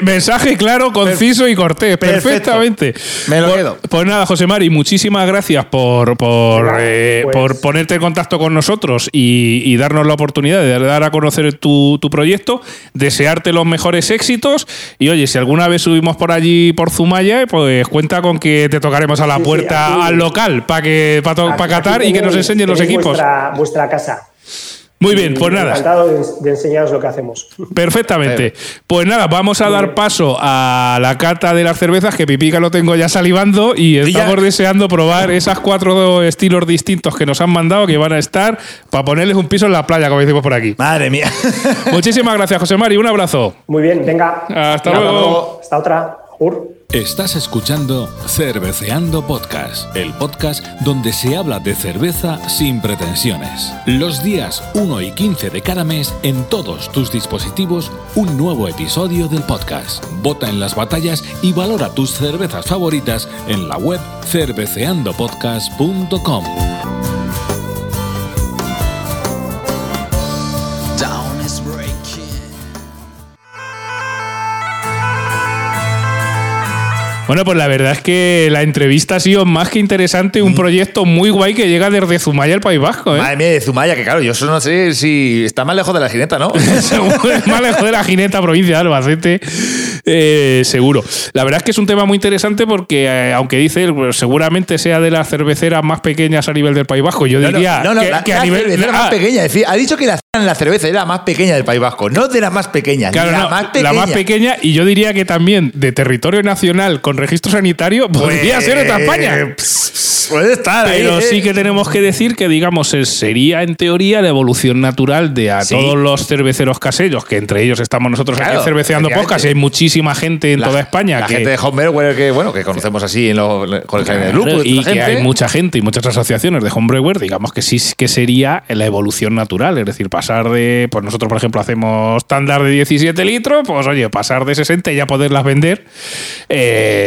Mensaje claro, conciso y cortés. Perfectamente. Me lo quedo. Pues nada, José Mari, muchísimas gracias por ponerte en contacto con nosotros y darnos la oportunidad de dar a conocer tu proyecto, desearte los mejores éxitos y oye, si alguna vez subimos por allí por Zumaia, pues cuenta con que te tocaremos a la puerta al local para catar y que nos enseñen los equipos. Vuestra casa. Muy bien, pues nada. Encantado de enseñaros lo que hacemos. Perfectamente. Pues nada, vamos a dar paso a la cata de las cervezas, que Pipica lo tengo ya salivando y estamos deseando probar esas 4 estilos distintos que nos han mandado, que van a estar para ponerles un piso en la playa, como decimos por aquí. Madre mía. Muchísimas gracias, José Mari. Un abrazo. Muy bien, venga. Hasta luego. Hasta otra. Estás escuchando Cerveceando Podcast, el podcast donde se habla de cerveza sin pretensiones. Los días 1 y 15 de cada mes, en todos tus dispositivos, un nuevo episodio del podcast. Vota en las batallas y valora tus cervezas favoritas en la web cerveceandopodcast.com. Bueno, pues la verdad es que la entrevista ha sido más que interesante, un proyecto muy guay que llega desde Zumaia al País Vasco, ¿eh? Madre mía, de Zumaia, que claro, yo solo no sé si está más lejos de la Gineta, ¿no? Seguro, es más lejos de la Gineta, provincia de Albacete, seguro. La verdad es que es un tema muy interesante porque, aunque dice él, pues, seguramente sea de las cerveceras más pequeñas a nivel del País Vasco, yo diría... No, la cervecera más pequeña, es decir, ha dicho que la cerveza era la más pequeña del País Vasco, no de las más pequeñas, claro, la más pequeña, y yo diría que también de territorio nacional con registro sanitario podría ser otra España. Puede estar. Pero sí que tenemos que decir que, digamos, sería en teoría la evolución natural de todos los cerveceros caseros, que entre ellos estamos nosotros aquí cerveceando podcast. Hay muchísima gente en toda España. La gente de Hofbräu, que bueno, que conocemos así con el género de lúpulo. Y que hay mucha gente y muchas asociaciones de Hofbräu, digamos que sí que sería la evolución natural. Es decir, pasar de, pues nosotros, por ejemplo, hacemos estándar de 17 litros, pues oye, pasar de 60 y ya poderlas vender.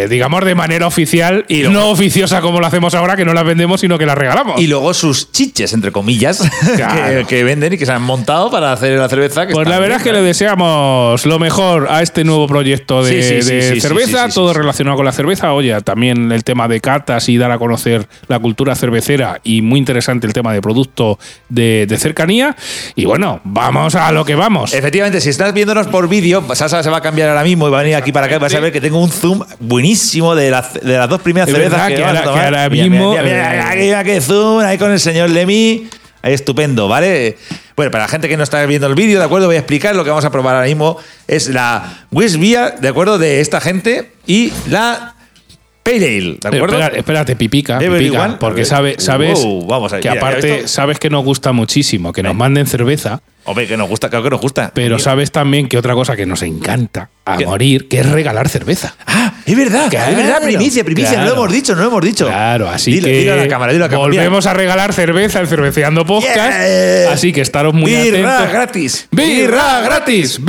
Digamos de manera oficial y no oficiosa como lo hacemos ahora, que no las vendemos sino que las regalamos. Y luego sus chiches, entre comillas, claro, que venden y que se han montado para hacer la cerveza. Que pues la verdad bien, es que le deseamos lo mejor a este nuevo proyecto de cerveza, todo relacionado con la cerveza. Oye, también el tema de catas y dar a conocer la cultura cervecera, y muy interesante el tema de producto de cercanía. Y Y bueno, vamos a lo que vamos. Efectivamente, si estás viéndonos por vídeo, Sasa se va a cambiar ahora mismo y va a venir aquí para acá y vas a ver que tengo un zoom buenísimo de las dos primeras cervezas que vamos a tomar. Que ahora mismo... Mira, qué zoom, ahí con el señor Lemi. Ahí estupendo, ¿vale? Bueno, para la gente que no está viendo el vídeo, ¿de acuerdo? Voy a explicar lo que vamos a probar ahora mismo. Es la West Beer, ¿de acuerdo? De esta gente y la... Pale Ale, ¿de acuerdo? Espérate, pipica, porque sabes wow, vamos a ver, que mira, aparte sabes que nos gusta muchísimo, que nos manden cerveza. Hombre, que nos gusta, claro que nos gusta. Pero tío, sabes también que otra cosa que nos encanta a ¿qué? Morir, que es regalar cerveza. ¡Ah! ¡Es verdad! Claro, ¡es verdad! ¡Primicia! Claro. No lo hemos dicho. Claro, así dilo, que dilo a la cámara, volvemos a regalar cerveza en Cerveceando Podcast. Yeah. Así que estaros muy birra atentos. ¡Birra gratis!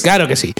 Claro que sí.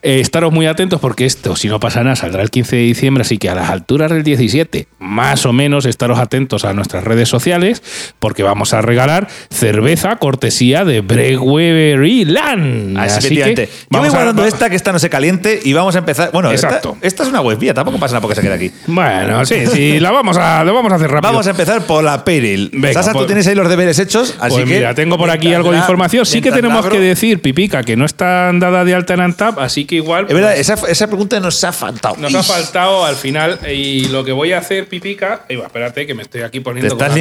Estaros muy atentos porque esto, si no pasa nada, saldrá el 15 de diciembre, así que a las alturas del 17, más o menos, estaros atentos a nuestras redes sociales porque vamos a regalar cerveza cortesía de Brewery Land. Así que vamos. Yo voy guardando esta no se caliente y vamos a empezar. Bueno, esta es una web vía, tampoco pasa nada porque se queda aquí. Bueno, sí, lo vamos a hacer rápido. Vamos a empezar por la Peril. Sasa, tú tienes ahí los deberes hechos, así pues que... Mira, tengo por aquí algo de información. Sí que tenemos que decir, Pipica, que no está dada de alta en ANTAP, así que igual... Es verdad, pues, esa pregunta nos ha faltado. Nos ha faltado al final y lo que voy a hacer, Pipica... espérate, que me estoy aquí poniendo con las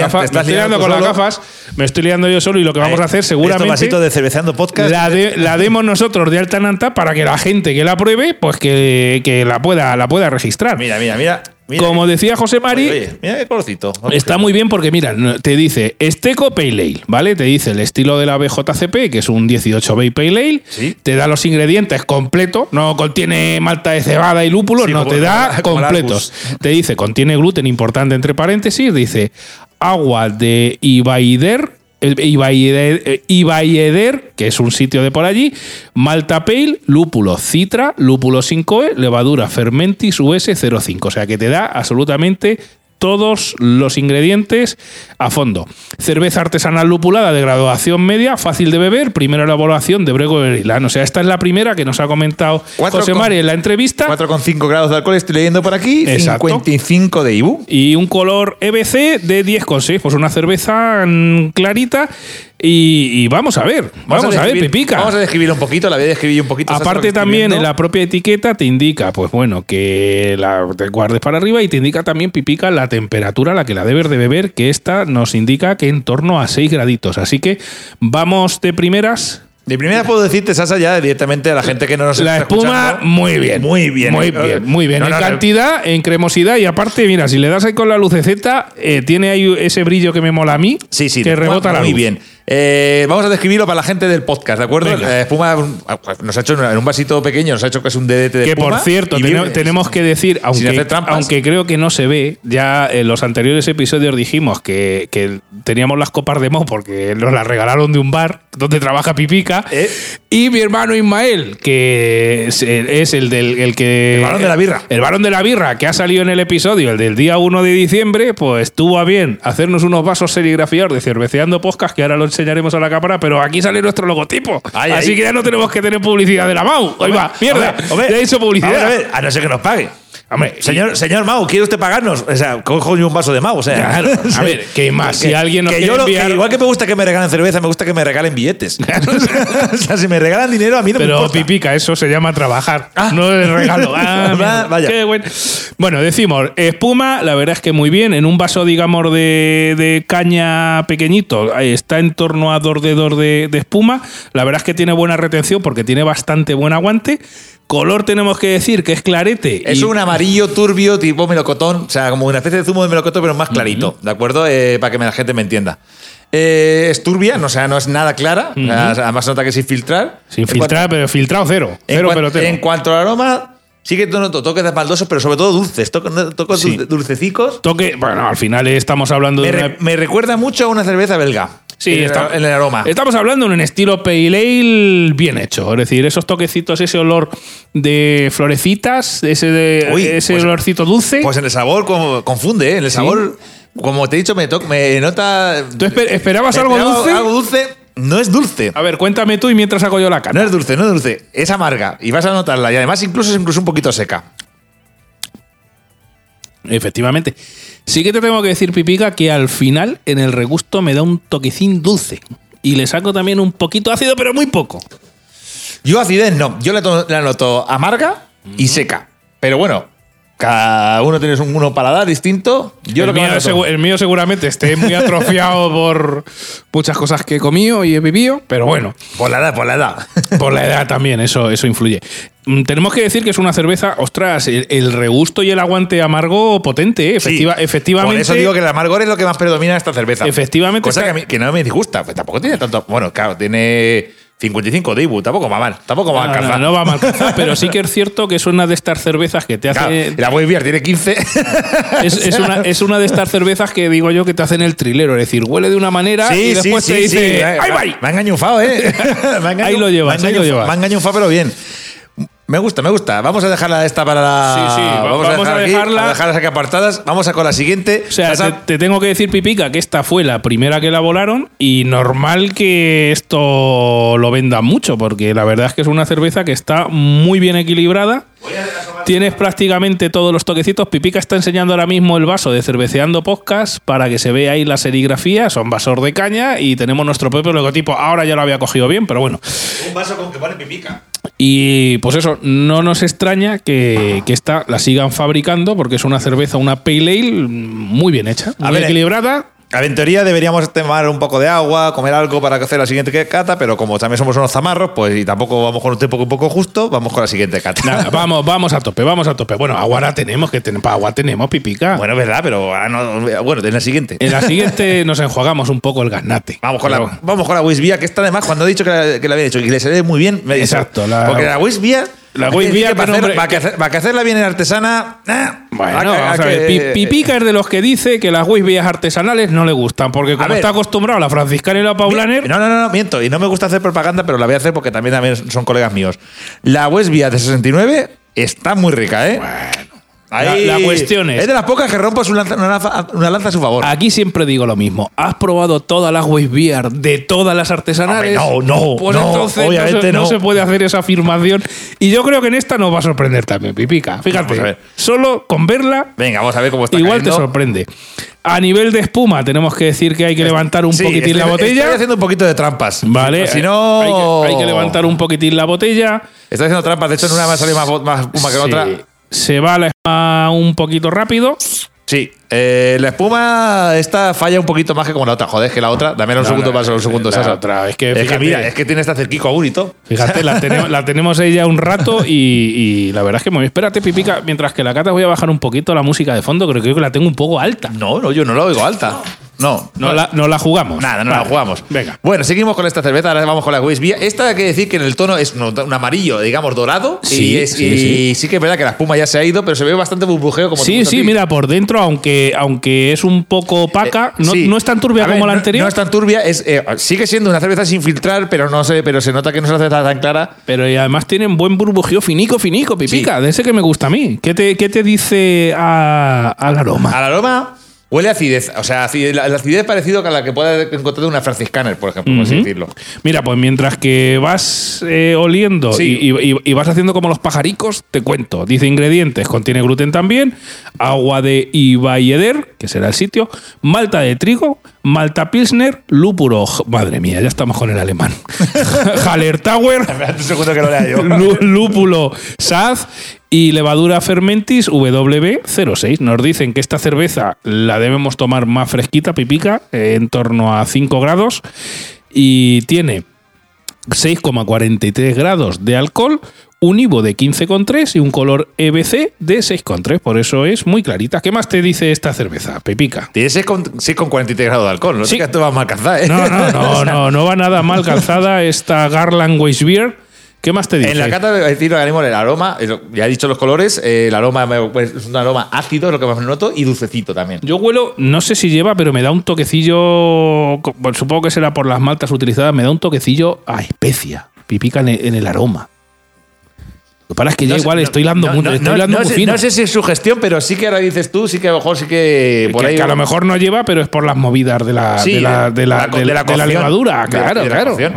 gafas. Me estoy liando yo solo y lo que vamos a hacer seguramente... Este vasito de Cerveceando Podcast. La demos nosotros de alta en ANTAP para que la gente que la pruebe, pues que la pueda registrar. Mira, como decía José Mari... Oye, mira qué colorcito. Está muy bien porque, mira, te dice Asteko Pale Ale, ¿vale? Te dice el estilo de la BJCP, que es un 18 Bay Pale Ale. ¿Sí? Te da los ingredientes completos. No contiene malta de cebada y lúpulos. Sí, no, te da completos. Te dice, contiene gluten importante entre paréntesis. Dice, agua de Ibai Eder, que es un sitio de por allí, malta pale, lúpulo citra, lúpulo 5E, levadura Fermentis US05. O sea que te da absolutamente todos los ingredientes a fondo. Cerveza artesanal lupulada de graduación media, fácil de beber, primera elaboración de Brewery Land. O sea, esta es la primera que nos ha comentado José Mari en la entrevista. 4,5 grados de alcohol, estoy leyendo por aquí. Exacto. 55 de IBU. Y un color EBC de 10,6. Pues una cerveza clarita. Y vamos a ver, Pipica. Vamos a describir un poquito, la voy a describir un poquito. Aparte también en la propia etiqueta te indica, pues bueno, que la te guardes para arriba y te indica también, Pipica, la temperatura a la que la debes de beber, que esta nos indica que en torno a 6 graditos. Así que vamos de primeras... De primera puedo decirte, Sasa, ya directamente a la gente que no nos está escuchando. La espuma, muy bien. No, en cantidad, en cremosidad y aparte, mira, si le das ahí con la luceceta, tiene ahí ese brillo que me mola a mí, sí, que rebota la luz. Muy bien. Vamos a describirlo para la gente del podcast, ¿de acuerdo? La espuma nos ha hecho en un vasito pequeño, nos ha hecho que es un DDT de espuma. Que por cierto, tenemos que decir, aunque creo que no se ve, ya en los anteriores episodios dijimos que teníamos las copas de moho porque nos las regalaron de un bar donde trabaja Pipica. Y mi hermano Ismael, que es el varón de la birra. El varón de la birra, que ha salido en el episodio, el del día 1 de diciembre, pues tuvo a bien hacernos unos vasos serigrafiados de Cerveceando Podcast, que ahora lo enseñaremos a la cámara, pero aquí sale nuestro logotipo. Así que ya no tenemos que tener publicidad de la MAU. Ahí va, mierda. Ya hizo publicidad. A ver, a no ser que nos pague. Hombre, señor Mau, ¿quiere usted pagarnos? O sea, cojo yo un vaso de Mau, o sea. Claro, a ver, ¿qué más? Si alguien nos quiere enviar... Igual que me gusta que me regalen cerveza, me gusta que me regalen billetes. O sea, si me regalan dinero, a mí no me importa. Pero Pipica, eso se llama trabajar. No es regalo. Vaya. Qué bueno. Bueno, decimos, espuma, la verdad es que muy bien. En un vaso, digamos, de caña pequeñito, está en torno a 2 dedos de espuma. La verdad es que tiene buena retención porque tiene bastante buen aguante. Color tenemos que decir que es clarete. Es un amarillo turbio tipo melocotón, o sea, como una especie de zumo de melocotón, pero más clarito, ¿de acuerdo? Para que la gente me entienda. Es turbia, no es nada clara, además se nota que es sin filtrar. Pero filtrado cero. En cuanto al aroma... Sí que noto toques maldosos, pero sobre todo dulces. Tocos sí. Dulcecicos. Bueno, al final estamos hablando de una... Me recuerda mucho a una cerveza belga. Sí, en el aroma. Estamos hablando de un estilo pale ale bien hecho. Es decir, esos toquecitos, ese olor de florecitas, ese olorcito dulce. Pues en el sabor confunde, ¿eh? En el sabor, como te he dicho, me nota... ¿Tú esperabas algo dulce? Algo dulce... No es dulce. A ver, cuéntame tú y mientras saco yo la cara. No es dulce. Es amarga. Y vas a notarla. Y además incluso un poquito seca. Efectivamente. Sí que te tengo que decir, Pipica, que al final en el regusto me da un toquecín dulce. y le saco también un poquito ácido, pero muy poco. Yo acidez no, yo la noto amarga y seca, pero bueno... Cada uno tiene un paladar distinto. Yo el mío seguramente esté muy atrofiado por muchas cosas que he comido y he vivido, pero bueno. Por la edad. Por la edad también, eso influye. Tenemos que decir que es una cerveza, ostras, el regusto y el aguante amargo potente, efectivamente. Por eso digo que el amargor es lo que más predomina en esta cerveza. Efectivamente. Cosa que no me disgusta, pues tampoco tiene tanto... Bueno, claro, tiene... 55 de Ibu, tampoco va mal calzar. No va mal calzar, pero sí que es cierto que es una de estas cervezas que te hace... Claro, la voy a enviar, tiene 15. Es una de estas cervezas que digo yo que te hacen el trilero, es decir, huele de una manera y después te dice... Sí. ¡Ay, bye! Me ha engañufado, ¿eh? Ahí lo llevas. Me ha engañufado, pero bien. Me gusta. Vamos a dejarla esta para la... Sí, vamos a dejarla. Vamos a dejarlas aquí apartadas. Vamos a con la siguiente. O sea, te tengo que decir, Pipica, que esta fue la primera que elaboraron y normal que esto lo vendan mucho, porque la verdad es que es una cerveza que está muy bien equilibrada. Tienes prácticamente todos los toquecitos. Pipica está enseñando ahora mismo el vaso de Cerveceando Podcast para que se vea ahí la serigrafía. Son vasos de caña y tenemos nuestro propio logotipo. Ahora ya lo había cogido bien, pero bueno. Un vaso con que pone Pipica. Y pues eso, no nos extraña que esta la sigan fabricando porque es una cerveza, una pale ale muy bien hecha, muy equilibrada. En teoría deberíamos tomar un poco de agua, comer algo para hacer la siguiente cata, pero como también somos unos zamarros, pues y tampoco vamos con un tiempo un poco justo, vamos con la siguiente cata. Nada, vamos a tope. Bueno, agua ahora tenemos, para agua tenemos, Pipica. Bueno, es verdad, pero ahora no, bueno, en la siguiente. En la siguiente nos enjuagamos un poco el gaznate. Vamos con la Wisbia, que esta además, cuando he dicho que la había hecho y que le sale muy bien, me exacto, dice, porque la Wisbia... La voy bien, para que hacerla bien en artesana. Bueno, Pipica es de los que dice que las whisbías artesanales no le gustan, porque como está acostumbrado a la franciscana y la paulaner. No, miento. Y no me gusta hacer propaganda, pero la voy a hacer porque también son colegas míos. La whisbía de 69 está muy rica, ¿eh? Bueno. La cuestión es de las pocas que rompas una lanza a su favor. Aquí siempre digo lo mismo. ¿Has probado todas las Weissbier de todas las artesanales? Hombre, no. Pues no, entonces obviamente no se puede hacer esa afirmación. Y yo creo que en esta nos va a sorprender también, Pipica. Fíjate, vamos a ver. Solo con verla. Venga, vamos a ver cómo está. Igual cayendo. Te sorprende. A nivel de espuma, tenemos que decir que hay que levantar un poquitín la botella. Estoy haciendo un poquito de trampas. Vale. Si no... hay que levantar un poquitín la botella. Estoy haciendo trampas. De hecho, en una me ha salido más espuma que en otra. Se va la espuma un poquito rápido. Sí, la espuma esta falla un poquito más que como la otra. Joder, es que la otra, dame un segundo para un segundo. Es que mira, es que tiene hasta cerquico aún y todo. Fíjate, la tenemos ahí ya un rato y la verdad es que muy... Espérate, Pipica, mientras que la cata voy a bajar un poquito la música de fondo, creo que la tengo un poco alta. No, yo no la oigo alta. No la jugamos. Nada, la jugamos. Venga. Bueno, seguimos con esta cerveza, ahora vamos con la Weissbier. Esta hay que decir que en el tono es un amarillo, digamos, dorado. Sí que es verdad que la espuma ya se ha ido, pero se ve bastante burbujeo. Mira, por dentro, aunque es un poco opaca, no es tan turbia como la anterior. No es tan turbia, sigue siendo una cerveza sin filtrar, pero se nota que no es una cerveza tan clara. Pero y además tienen buen burbujeo finico, Pipica, de ese que me gusta a mí. ¿Qué te dice al aroma? Al aroma... Huele a acidez, o sea, la acidez parecido a la que pueda encontrar una franciscaner, por ejemplo, por así decirlo. Mira, pues mientras que vas oliendo y vas haciendo como los pajaricos, te cuento. Dice ingredientes, contiene gluten también, agua de Ibai Eder, que será el sitio, malta de trigo, malta pilsner, lúpulo... Madre mía, ya estamos con el alemán. Hallertauer, lúpulo Saaz y levadura Fermentis W06. Nos dicen que esta cerveza la debemos tomar más fresquita, Pipica, en torno a 5 grados y tiene 6,43 grados de alcohol, un IBU de 15,3 y un color EBC de 6,3. Por eso es muy clarita. ¿Qué más te dice esta cerveza, Pipica? Tiene 6,43 grados de alcohol. No sé que tú vas mal calzada, ¿eh? No va nada mal calzada esta Garland Weissbier. ¿Qué más te dice? En la cata voy a decir el aroma, ya he dicho los colores, el aroma es un aroma ácido, es lo que más noto, y dulcecito también. Yo huelo, no sé si lleva, pero me da un toquecillo, supongo que será por las maltas utilizadas, me da un toquecillo a especia, Pipica, en el aroma. Lo que pasa es que estoy hablando muy fino. No sé si es sugestión, pero sí que ahora dices tú, sí que a lo mejor sí que por ahí... Que a lo mejor no lleva, pero es por las movidas de la levadura. Claro.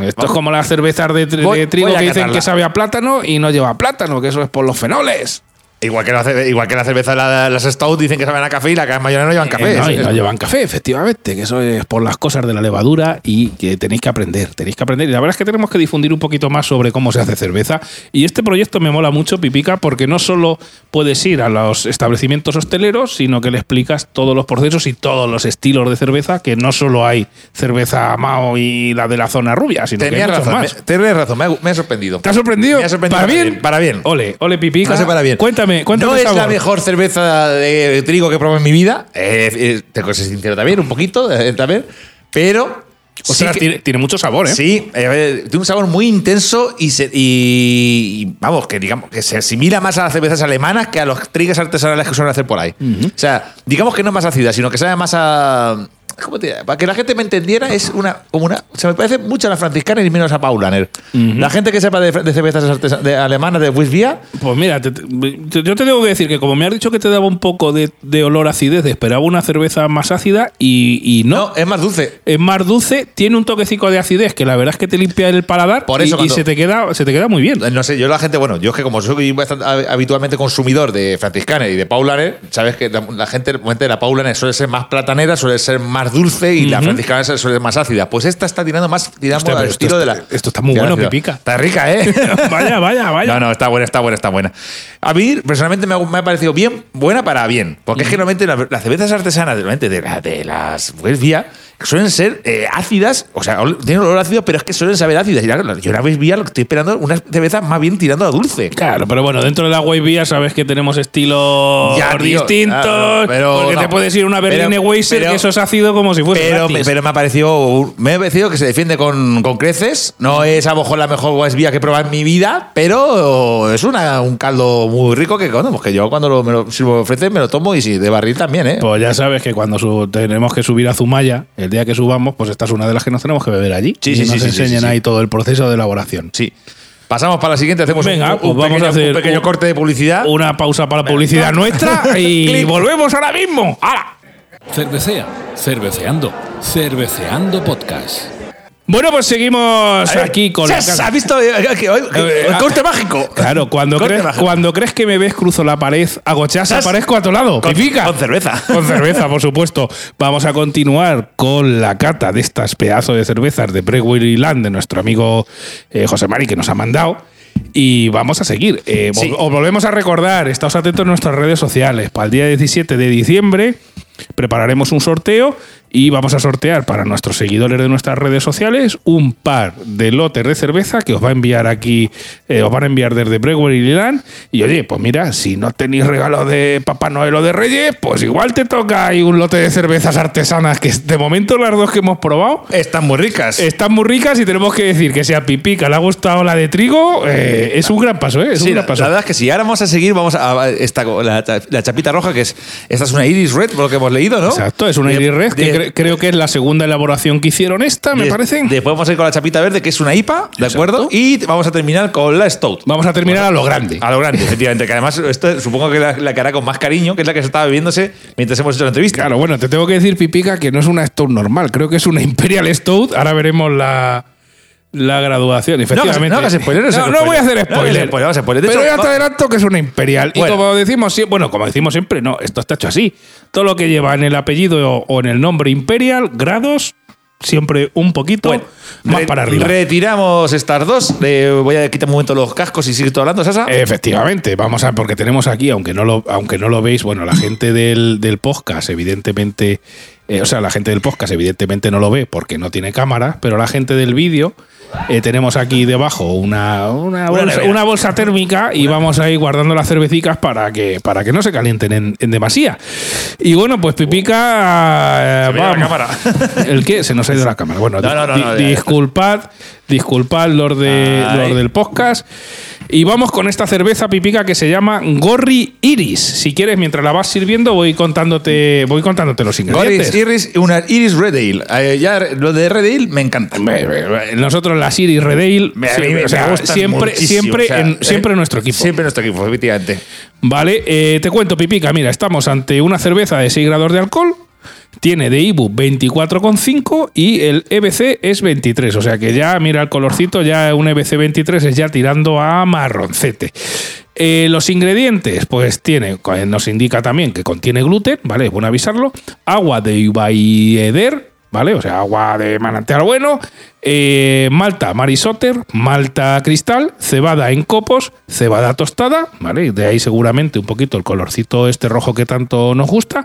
Esto es como las cervezas de trigo que dicen que sabe a plátano y no lleva plátano, que eso es por los fenoles. Igual que la cerveza, las stout dicen que saben a café y la que es mayorera no llevan café. No llevan café, efectivamente, que eso es por las cosas de la levadura y que tenéis que aprender. Y la verdad es que tenemos que difundir un poquito más sobre cómo se hace cerveza. Y este proyecto me mola mucho, Pipica, porque no solo puedes ir a los establecimientos hosteleros, sino que le explicas todos los procesos y todos los estilos de cerveza, que no solo hay cerveza Mao y la de la zona rubia, sino Tenías razón, me ha sorprendido. ¿Te ha sorprendido? Me ha sorprendido para bien. Ole, Pipica. Para bien. Cuéntame. No es la mejor cerveza de trigo que he probado en mi vida. Tengo que ser sincero también, un poquito, pero... Ostras, sí, tiene mucho sabor, ¿eh? Sí, tiene un sabor muy intenso y vamos, que digamos que se asimila más a las cervezas alemanas que a los trigues artesanales que suelen hacer por ahí. Uh-huh. O sea, digamos que no es más ácida, sino que sabe más a... ¿Cómo te diría? Para que la gente me entendiera, es como una se me parece mucho a la franciscana y menos a Paulaner. Uh-huh. La gente que sepa de cervezas alemanas, de Weissbier... Pues mira, yo te tengo que decir que como me has dicho que te daba un poco de olor a acidez, esperaba una cerveza más ácida y no. No, es más dulce. Es más dulce, tiene un toquecito de acidez que la verdad es que te limpia el paladar. Por eso, y se te queda muy bien. No sé, yo la gente... Bueno, yo es que como soy bastante habitualmente consumidor de franciscana y de Paulaner, sabes que la gente de la Paulaner suele ser más platanera, suele ser más dulce y la franciscana suele ser más ácida. Pues esta está tirando más, digamos, al estilo de la... Esto está muy bueno, Pipica. Está rica, ¿eh? Vaya. No, está buena. A mí, personalmente, me ha parecido bien, buena para bien. Porque es que normalmente las cervezas artesanas, de las Weissbier, suelen ser ácidas, o sea, tienen olor ácido, pero es que suelen saber ácidas. Y yo una Weissbier lo que estoy esperando una cerveza más bien tirando a dulce. Claro, pero bueno, dentro de la Weissbier sabes que tenemos estilos distintos, claro, pero porque no, te puedes ir una Berliner Weisse, que eso es ácido como si fuese gratis. Pero me ha parecido que se defiende con creces. No es a lo mejor la mejor Weissbier que he probado en mi vida, pero es un caldo muy rico que yo cuando me lo ofrecen me lo tomo, y sí, de barril también, ¿eh? Pues ya sabes que cuando tenemos que subir a Zumaia, el día que subamos, pues esta es una de las que nos tenemos que beber allí. Sí, nos enseñan ahí todo el proceso de elaboración. Sí. Pasamos para la siguiente, hacemos un pequeño corte de publicidad. Una pausa para la publicidad nuestra y volvemos ahora mismo. ¡Hala! Cerveceando Podcast. Bueno, pues seguimos aquí con... ¿Has visto el corte mágico? Claro, cuando crees que me ves, cruzo la pared, hago chas, aparezco a tu lado. Pipica. Con cerveza. Con cerveza, por supuesto. Vamos a continuar con la cata de estas pedazos de cervezas de Brewery Land de nuestro amigo José Mari, que nos ha mandado. Y vamos a seguir. Os volvemos a recordar, estáos atentos a nuestras redes sociales. Para el día 17 de diciembre prepararemos un sorteo y vamos a sortear para nuestros seguidores de nuestras redes sociales un par de lotes de cerveza que os va a enviar aquí, os van a enviar desde Brewery Land. Y oye, pues mira, si no tenéis regalos de Papá Noel o de Reyes, pues igual te toca ahí un lote de cervezas artesanas, que de momento las dos que hemos probado están muy ricas, y tenemos que decir que si a Pipica le ha gustado la de trigo, es un gran paso, ¿eh? La verdad es que sí. Ahora vamos a seguir, la chapita roja, que es, esta es una Irish Red, por lo que hemos leído, ¿no? Exacto, es una Irish Red, que creo que es la segunda elaboración que hicieron esta, me parece. Después vamos a ir con la chapita verde, que es una IPA, ¿de acuerdo? Y vamos a terminar con la Stout. Vamos a terminar a lo grande. A lo grande, efectivamente. Que además, esto supongo que la que hará con más cariño, que es la que se estaba bebiéndose mientras hemos hecho la entrevista. Claro, bueno, te tengo que decir, Pipica, que no es una Stout normal. Creo que es una Imperial Stout. Ahora veremos la graduación, efectivamente. No voy a hacer spoiler. Pero ya te adelanto que es una Imperial. Bueno. Y como decimos siempre, no, esto está hecho así. Todo lo que lleva en el apellido o en el nombre Imperial, grados, siempre un poquito más para arriba. Retiramos estas dos. Voy a quitar un momento los cascos y seguir hablando, Sasa. Efectivamente, porque tenemos aquí, aunque no lo veis, bueno, la gente del podcast, evidentemente... la gente del podcast evidentemente no lo ve porque no tiene cámara, pero la gente del vídeo tenemos aquí debajo una bolsa térmica y vamos a ir guardando las cervecitas para que no se calienten en demasía. Y bueno, pues Pipica... Se me ha ido la cámara. ¿El qué? Se nos ha ido la cámara. Bueno, disculpad los del podcast. Y vamos con esta cerveza, Pipica, que se llama Gorri Irish. Si quieres, mientras la vas sirviendo, voy contándote los ingredientes. Gorri Irish, una Irish Red Ale. Ya lo de Red Ale me encanta. Nosotros las Irish Red Ale siempre en nuestro equipo. Siempre en nuestro equipo, efectivamente. Vale, te cuento, Pipica. Mira, estamos ante una cerveza de 6 grados de alcohol. Tiene de IBU 24,5 y el EBC es 23. O sea que ya, mira el colorcito, ya un EBC 23 es ya tirando a marroncete. Los ingredientes, pues tiene, nos indica también que contiene gluten, ¿vale? Es bueno avisarlo. Agua de Ibai Eder, ¿vale? O sea, agua de manantial bueno. Malta Marisotter, malta cristal, cebada en copos, cebada tostada, ¿vale? De ahí seguramente un poquito el colorcito este rojo que tanto nos gusta.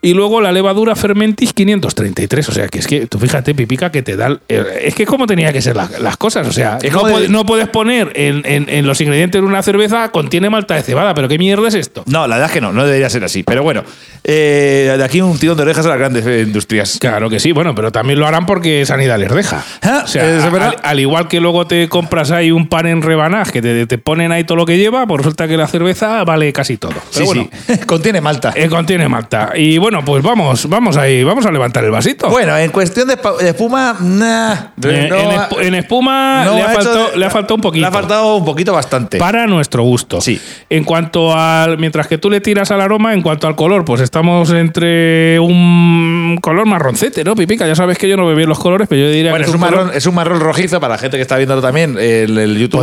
Y luego la levadura Fermentis 533, o sea, que es que tú fíjate, Pipica, que te da... Es que es como tenía que ser las cosas, o sea, no, no puedes poner en los ingredientes de una cerveza contiene malta de cebada, pero ¿qué mierda es esto? No, la verdad es que no debería ser así, pero bueno, de aquí un tirón de orejas a las grandes industrias. Claro que sí, bueno, pero también lo harán porque Sanidad les deja. O sea, al igual que luego te compras ahí un pan en rebanás que te ponen ahí todo lo que lleva, por suerte que la cerveza vale casi todo. Pero sí, bueno, sí. Contiene malta. Contiene malta. Y bueno, pues vamos ahí, vamos a levantar el vasito. Bueno, en cuestión de espuma, en espuma no le ha faltado un poquito. Le ha faltado un poquito bastante. Para nuestro gusto. Sí. En cuanto al... Mientras que tú le tiras al aroma, en cuanto al color, pues estamos entre un color marroncete, ¿no, Pipica? Ya sabes que yo no veo bien los colores, pero yo diría... Bueno, que es un marrón rojizo para la gente que está viéndolo también el YouTube.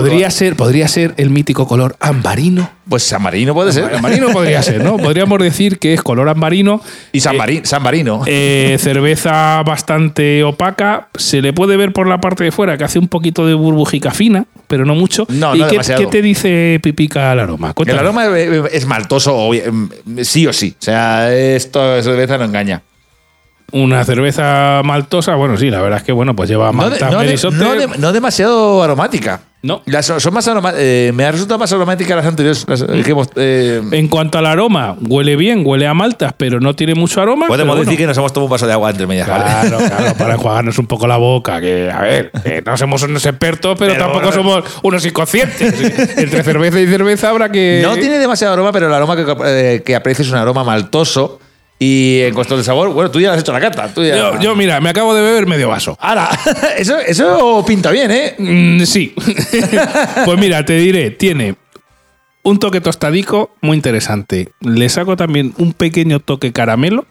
Podría ser el mítico color ambarino. Pues ambarino puede ser. Ambarino podría ser, ¿no? Podríamos decir que es color ambarino. Y sanbarino. Cerveza bastante opaca. Se le puede ver por la parte de fuera que hace un poquito de burbujica fina, pero no mucho. No, ¿y no demasiado. ¿Qué te dice, Pipica, el aroma? Cuéntame. El aroma es maltoso, sí o sí. O sea, esta cerveza no engaña. Una cerveza maltosa, bueno, sí, la verdad es que bueno, pues lleva malta, no demasiado aromática. No. Son más aromáticas. Me ha resultado más aromática las anteriores. En cuanto al aroma, huele bien, huele a maltas, pero no tiene mucho aroma. Podemos decir que nos hemos tomado un vaso de agua entre medias. Claro, ¿vale? Claro, para enjuagarnos un poco la boca. Que a ver, no somos unos expertos, pero tampoco somos unos inconscientes. Entre cerveza y cerveza habrá que... No tiene demasiado aroma, pero el aroma que aprecias es un aroma maltoso. Y en cuestión de sabor, bueno, tú ya has hecho la cata. Yo, mira, me acabo de beber medio vaso. Ahora, eso pinta bien, ¿eh? Sí. Pues mira, te diré, tiene un toque tostadico muy interesante. Le saco también un pequeño toque caramelo,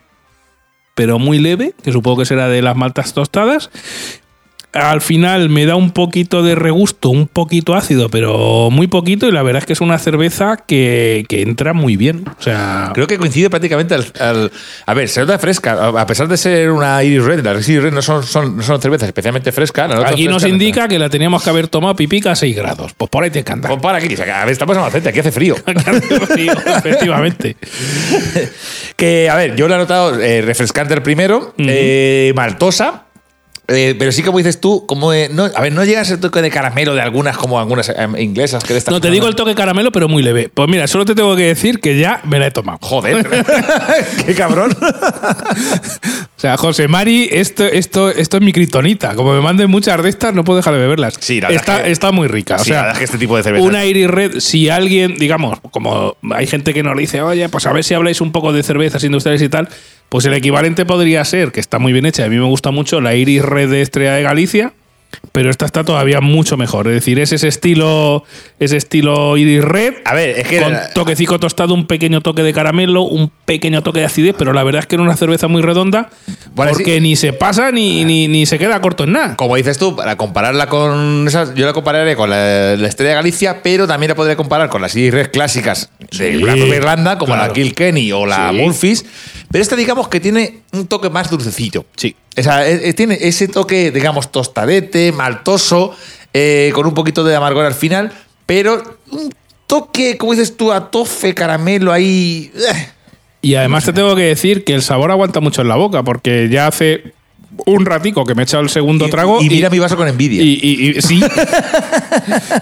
pero muy leve, que supongo que será de las maltas tostadas. Al final me da un poquito de regusto, un poquito ácido, pero muy poquito, y la verdad es que es una cerveza que entra muy bien. O sea, creo que coincide prácticamente a ver, se nota fresca, a pesar de ser una Irish Red, las Irish Red no son cervezas especialmente frescas. Aquí nos indica que la teníamos que haber tomado, Pipica, a 6 grados. Pues por ahí te encanta. Pues para aquí, a ver, estamos en Albacete, aquí hace frío. Aquí hace frío, efectivamente. Que, a ver, yo lo he notado refrescante el primero, maltosa. Pero sí, como dices tú, como no llega ese toque de caramelo de algunas inglesas que están. No te digo el toque caramelo, pero muy leve. Pues mira, solo te tengo que decir que ya me la he tomado. Joder, qué cabrón. O sea, José Mari, esto es mi kriptonita. Como me manden muchas de estas, no puedo dejar de beberlas. Sí, la verdad está muy rica. O sea, la verdad es que este tipo de cerveza. Una Irish Red, si alguien, digamos, como hay gente que nos dice, oye, pues a ver si habláis un poco de cervezas industriales y tal. Pues el equivalente podría ser, que está muy bien hecha, a mí me gusta mucho, la Irish Red de Estrella de Galicia, pero esta está todavía mucho mejor. Es decir, es ese estilo Irish Red, a ver, es que con toquecico tostado, un pequeño toque de caramelo, un pequeño toque de acidez, pero la verdad es que era una cerveza muy redonda, vale, porque sí. Ni se pasa ni se queda corto en nada. Como dices tú, para compararla con esas, yo la compararé con la Estrella de Galicia, pero también la podré comparar con las Irish Red clásicas de Irlanda, como claro. La Kilkenny o la Murphy's, pero esta digamos que tiene un toque más dulcecito. Sí. O sea, tiene ese toque, digamos, tostadete, maltoso, con un poquito de amargor al final, pero un toque, como dices tú, a tofe, caramelo ahí. Y además te tengo que decir que el sabor aguanta mucho en la boca, porque ya hace un ratico que me he echado el segundo trago. Y mira mi vaso con envidia. Sí.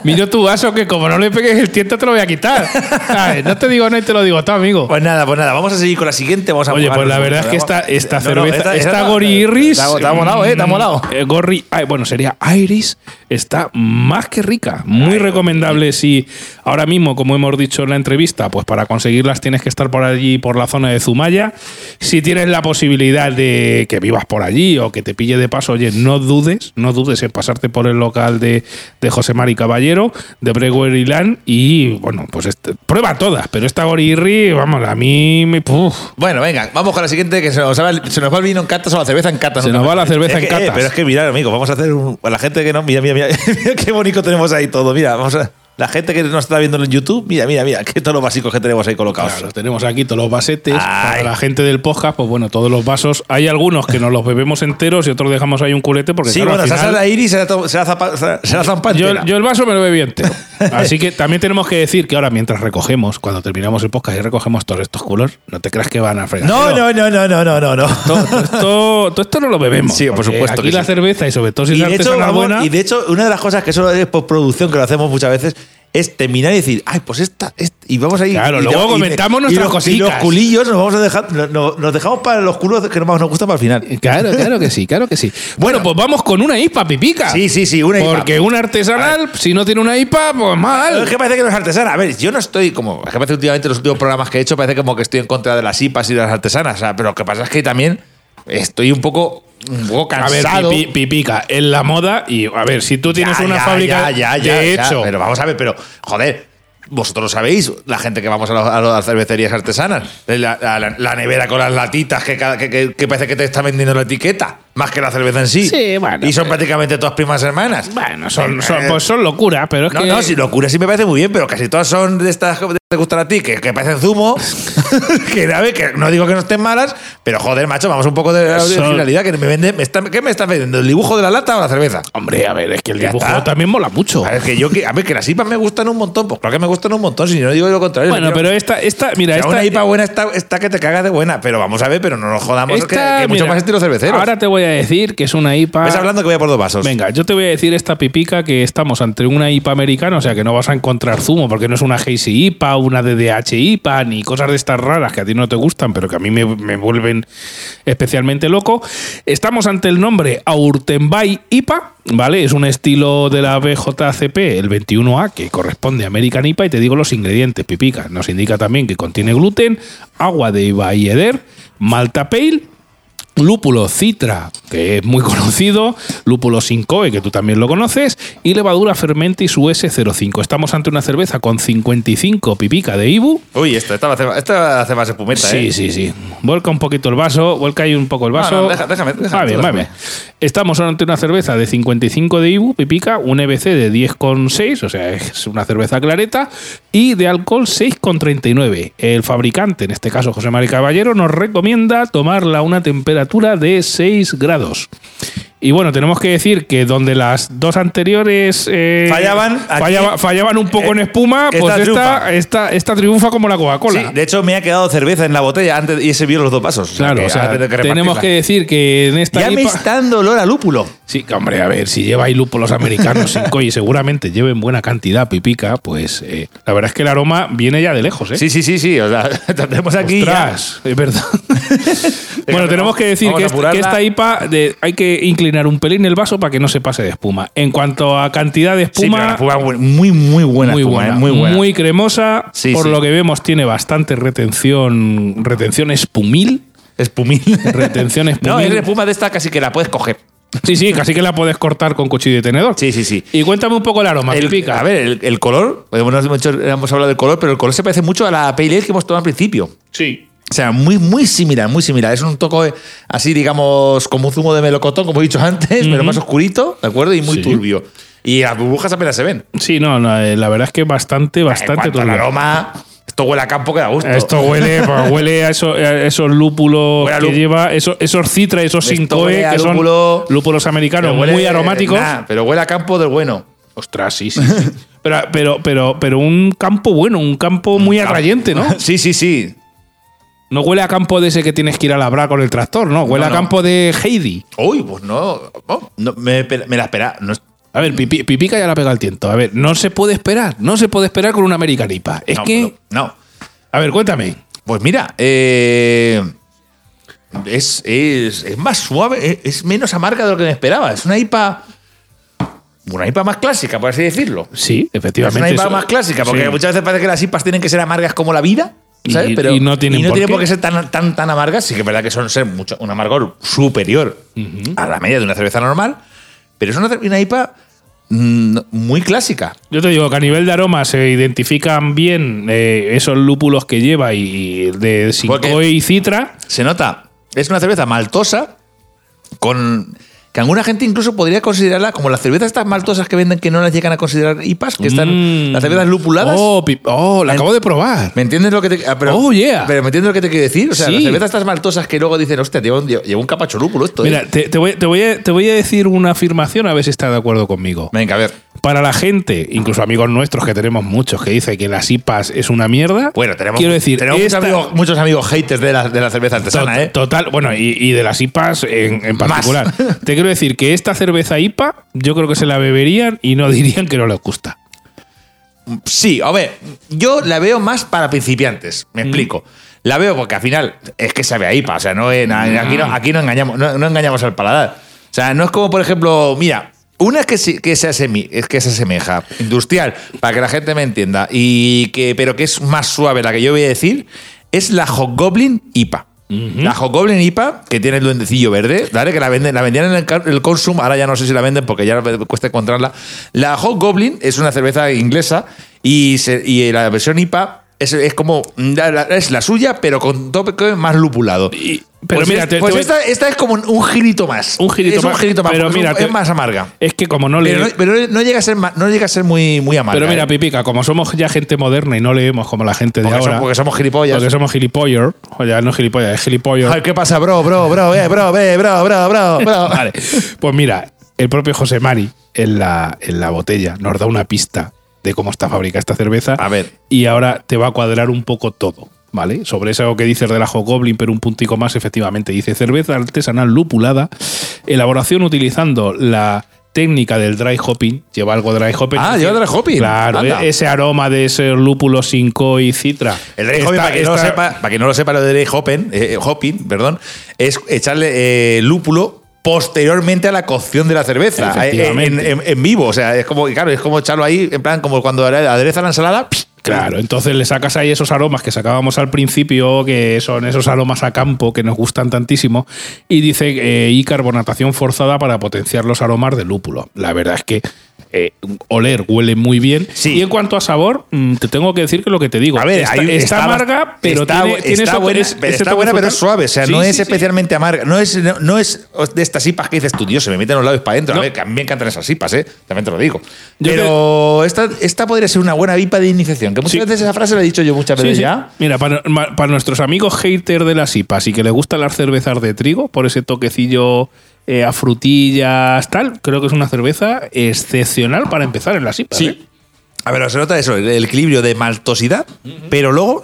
Miro tu vaso, que como no le pegues el tiento te lo voy a quitar. ¿Sabes? No te digo nada y te lo digo todo, amigo. Pues nada. Vamos a seguir con la siguiente. Vamos a... Oye, pues la verdad es que esta cerveza... Esta Gorri Irish... Te ha molado, ¿eh? Te ha molado. Gorri... Bueno, sería Irish. Está más que rica. Muy recomendable si... Ahora mismo, como hemos dicho en la entrevista, pues para conseguirlas tienes que estar por allí, por la zona de Zumaia. Si tienes la posibilidad de que vivas por allí o que te pille de paso, oye, no dudes en pasarte por el local de José Mari Caballero, de Brewery Land, y bueno, pues prueba todas, pero esta Gorri Irish, vamos, a mí me... Uf. Bueno, venga, vamos con la siguiente, que se nos va el vino en catas o la cerveza en catas. Pero es que mirad, amigos, vamos a hacer a la gente que no... Mira, qué bonito tenemos ahí todo, mira, vamos a... La gente que nos está viendo en YouTube, mira, que todos los vasicos que tenemos ahí colocados. Claro, tenemos aquí todos los vasetes. Ay. Para la gente del podcast, pues bueno, todos los vasos. Hay algunos que nos los bebemos enteros y otros dejamos ahí un culete porque... Sí, claro, bueno, al final, se la iris y se la zampa entera. Yo el vaso me lo bebí entero. Así que también tenemos que decir que ahora, mientras recogemos, cuando terminamos el podcast y recogemos todos estos culos, no te creas que van a fregar. No. Todo esto no lo bebemos. Sí, por supuesto. Aquí que la cerveza, y sobre todo si la artesanal buena... Y de hecho, una de las cosas que eso es postproducción, que lo hacemos muchas veces... es terminar y decir, ay, pues esta y vamos ahí. Claro, y luego comentamos nuestras cositas. Y los culillos nos vamos a dejar, nos dejamos para los culos que más nos gustan para el final. Claro que sí. Bueno, pues vamos con una IPA, pipica. Sí, una IPA. Porque una artesanal, si no tiene una IPA, pues mal. Es que parece que no es artesana. A ver, yo no estoy como... Es que parece últimamente los últimos programas que he hecho parece como que estoy en contra de las IPAs y de las artesanas. O sea, pero lo que pasa es que también estoy un poco cansado. A ver, pipica, en la moda. Y a ver, si tú tienes una fábrica, pero vamos a ver, pero joder, vosotros lo sabéis, la gente que vamos a las cervecerías artesanas, la nevera con las latitas que parece que te está vendiendo la etiqueta más que la cerveza en sí. Sí, bueno. Y son prácticamente todas primas hermanas. Bueno, son locura, pero es que... No, sí, locura sí me parece muy bien, pero casi todas son de estas que te gustan a ti, que parecen zumo, que no digo que no estén malas, pero joder, macho, vamos un poco de originalidad, que ¿qué me estás vendiendo? ¿El dibujo de la lata o la cerveza? Hombre, a ver, es que el dibujo también mola mucho. A ver, que las IPAs me gustan un montón, pues claro que me gustan un montón, si no digo lo contrario. Bueno, pero esta, una IPA buena está que te cagas de buena, pero vamos a ver, pero no nos jodamos, que mucho más estilo cervecero. Ahora te voy a decir que es una IPA... ¿Ves hablando que voy a por dos vasos? Venga, yo te voy a decir esta pipica, que estamos ante una IPA americana, o sea que no vas a encontrar zumo, porque no es una Hazy IPA, una DDH IPA, ni cosas de estas raras que a ti no te gustan, pero que a mí me vuelven especialmente loco. Estamos ante el nombre Aurtenbai Ipa, ¿vale? Es un estilo de la BJCP, el 21A, que corresponde a American IPA, y te digo los ingredientes, pipica. Nos indica también que contiene gluten, agua de Ibai Eder, malta pale, lúpulo citra, que es muy conocido, lúpulo sincoe, que tú también lo conoces, y levadura Fermentis US05. Estamos ante una cerveza con 55 pipica de IBU. Uy, esta hace más espumeta, ¿eh? Sí. Vuelca un poquito el vaso, vuelca ahí un poco el vaso. No, déjame. Vale. Estamos ante una cerveza de 55 de IBU, pipica, un EBC de 10,6, o sea, es una cerveza clareta, y de alcohol 6,39. El fabricante, en este caso José Mari Caballero, nos recomienda tomarla a una temperatura de 6 grados. Y bueno, tenemos que decir que donde las dos anteriores fallaban un poco en espuma, pues esta triunfa como la Coca-Cola. Sí, de hecho me ha quedado cerveza en la botella antes y se vieron los dos vasos. Claro, o sea, tenemos que decir que en esta... Ya IPA, me está dando olor a lúpulo. Sí, hombre, a ver, si lleváis lúpulos americanos sin coi, seguramente lleven buena cantidad pipica, pues la verdad es que el aroma viene ya de lejos, ¿eh? Sí, o sea, tenemos aquí... Ostras, ya. Es verdad. Bueno, tenemos que decir que esta IPA hay que inclinar un pelín el vaso para que no se pase de espuma. En cuanto a cantidad de espuma, sí, muy buena, muy cremosa. Sí, por lo que vemos tiene bastante retención espumil. Retención espumil. No, es la espuma de esta casi que la puedes coger. Sí, casi que la puedes cortar con cuchillo y tenedor. Sí. Y cuéntame un poco el aroma, pipica. A ver, el color, hemos hablado del color, pero el color se parece mucho a la Pale Ale que hemos tomado al principio. Sí. O sea, muy similar. Es un toque así, digamos, como un zumo de melocotón, como he dicho antes, pero más oscurito, ¿de acuerdo? Y muy turbio. Y las burbujas apenas se ven. Sí, la verdad es que bastante turbio. El aroma... Esto huele a campo que da gusto. Esto huele a esos lúpulos que lleva, esos citra, esos sincoe, que son lúpulos americanos muy aromáticos. Pero huele a campo del bueno. Ostras, sí. pero un campo bueno, un campo muy atrayente, ¿no? Sí. No huele a campo de ese que tienes que ir a labrar con el tractor, ¿no? Huele a campo de Heidi. Uy, pues no me la esperaba. No. A ver, pipica ya la pega al tiento. A ver, no se puede esperar con una American IPA. No. A ver, cuéntame. Pues mira, es más suave, es menos amarga de lo que me esperaba. Es una IPA... Una IPA más clásica, por así decirlo. Sí, efectivamente. Es una IPA más clásica, porque muchas veces parece que las IPAs tienen que ser amargas como la vida. ¿Sabes? Pero no tiene por qué ser tan amargas. Sí que es verdad que son un amargor superior a la media de una cerveza normal, pero es una IPA muy clásica. Yo te digo que a nivel de aroma se identifican bien esos lúpulos que lleva y de sincoe y citra. Se nota. Es una cerveza maltosa con... que alguna gente incluso podría considerarla como las cervezas estas maltosas que venden que no las llegan a considerar IPAs, que están las cervezas lupuladas. La acabo de probar. ¿Me entiendes lo que te pero me entiendes lo que te quiero decir? O sea, sí, las cervezas estas maltosas que luego dicen, hostia, llevo un capacho lúpulo esto. Mira, te voy a decir una afirmación a ver si estás de acuerdo conmigo. Venga, a ver. Para la gente, incluso amigos nuestros, que tenemos muchos, que dice que las IPAs es una mierda. Bueno, tenemos muchos amigos haters de la cerveza artesana, Total, bueno, y de las IPAs en particular. Más. Te quiero decir que esta cerveza IPA, yo creo que se la beberían y no dirían que no les gusta. Sí, a ver, yo la veo más para principiantes, me explico. La veo porque al final es que sabe a IPA, o sea, aquí no engañamos al paladar. O sea, no es como, por ejemplo, mira, una que se asemeja, industrial, para que la gente me entienda, pero que es más suave la que yo voy a decir, es la Hot Goblin IPA. Uh-huh. La Hot Goblin IPA, que tiene el duendecillo verde, ¿vale? Que la vendían en el Consum, ahora ya no sé si la venden porque ya cuesta encontrarla. La Hot Goblin es una cerveza inglesa y la versión IPA es como es la suya, pero con toque más lupulado. Esta es como un girito más. Es más amarga. Es que como no leemos. Pero no llega a ser muy amarga. Pero mira, Pipica, como somos ya gente moderna y no leemos como la gente de ahora. Porque somos gilipollas. O ya no gilipollas, es gilipollas. Ay, ¿qué pasa, bro? Vale. Pues mira, el propio José Mari en la botella nos da una pista de cómo está fabricada esta cerveza. A ver. Y ahora te va a cuadrar un poco todo, ¿vale? Sobre eso que dices de la Hot Goblin, pero un puntico más, efectivamente. Dice, cerveza artesanal lupulada, elaboración utilizando la técnica del dry hopping. Lleva algo dry hopping. Ah, lleva dry hopping. Claro, anda. Ese aroma de ese lúpulo sin co y citra. El dry hopping, para quien no lo sepa, lo de dry hopping, es echarle lúpulo posteriormente a la cocción de la cerveza en vivo, o sea, es como echarlo ahí, en plan como cuando adereza la ensalada. Claro, entonces le sacas ahí esos aromas que sacábamos al principio, que son esos aromas a campo que nos gustan tantísimo, y dice y carbonatación forzada para potenciar los aromas de lúpulo. La verdad es que huele muy bien. Sí. Y en cuanto a sabor, te tengo que decir que lo que te digo. A ver, está amarga, pero está buena, pero es suave. O sea, especialmente amarga. No es de estas IPAs que dices tú, Dios, se me meten los labios para adentro. No. A ver, que a mí me encantan esas IPAs, también te lo digo. Pero esta podría ser una buena IPA de iniciación. Que muchas veces esa frase la he dicho yo muchas veces ya. Mira, para nuestros amigos haters de las IPAs y que les gustan las cervezas de trigo, por ese toquecillo a frutillas, tal, creo que es una cerveza excepcional para empezar en las IPAs. Sí. A ver, se nota eso, el equilibrio de maltosidad, pero luego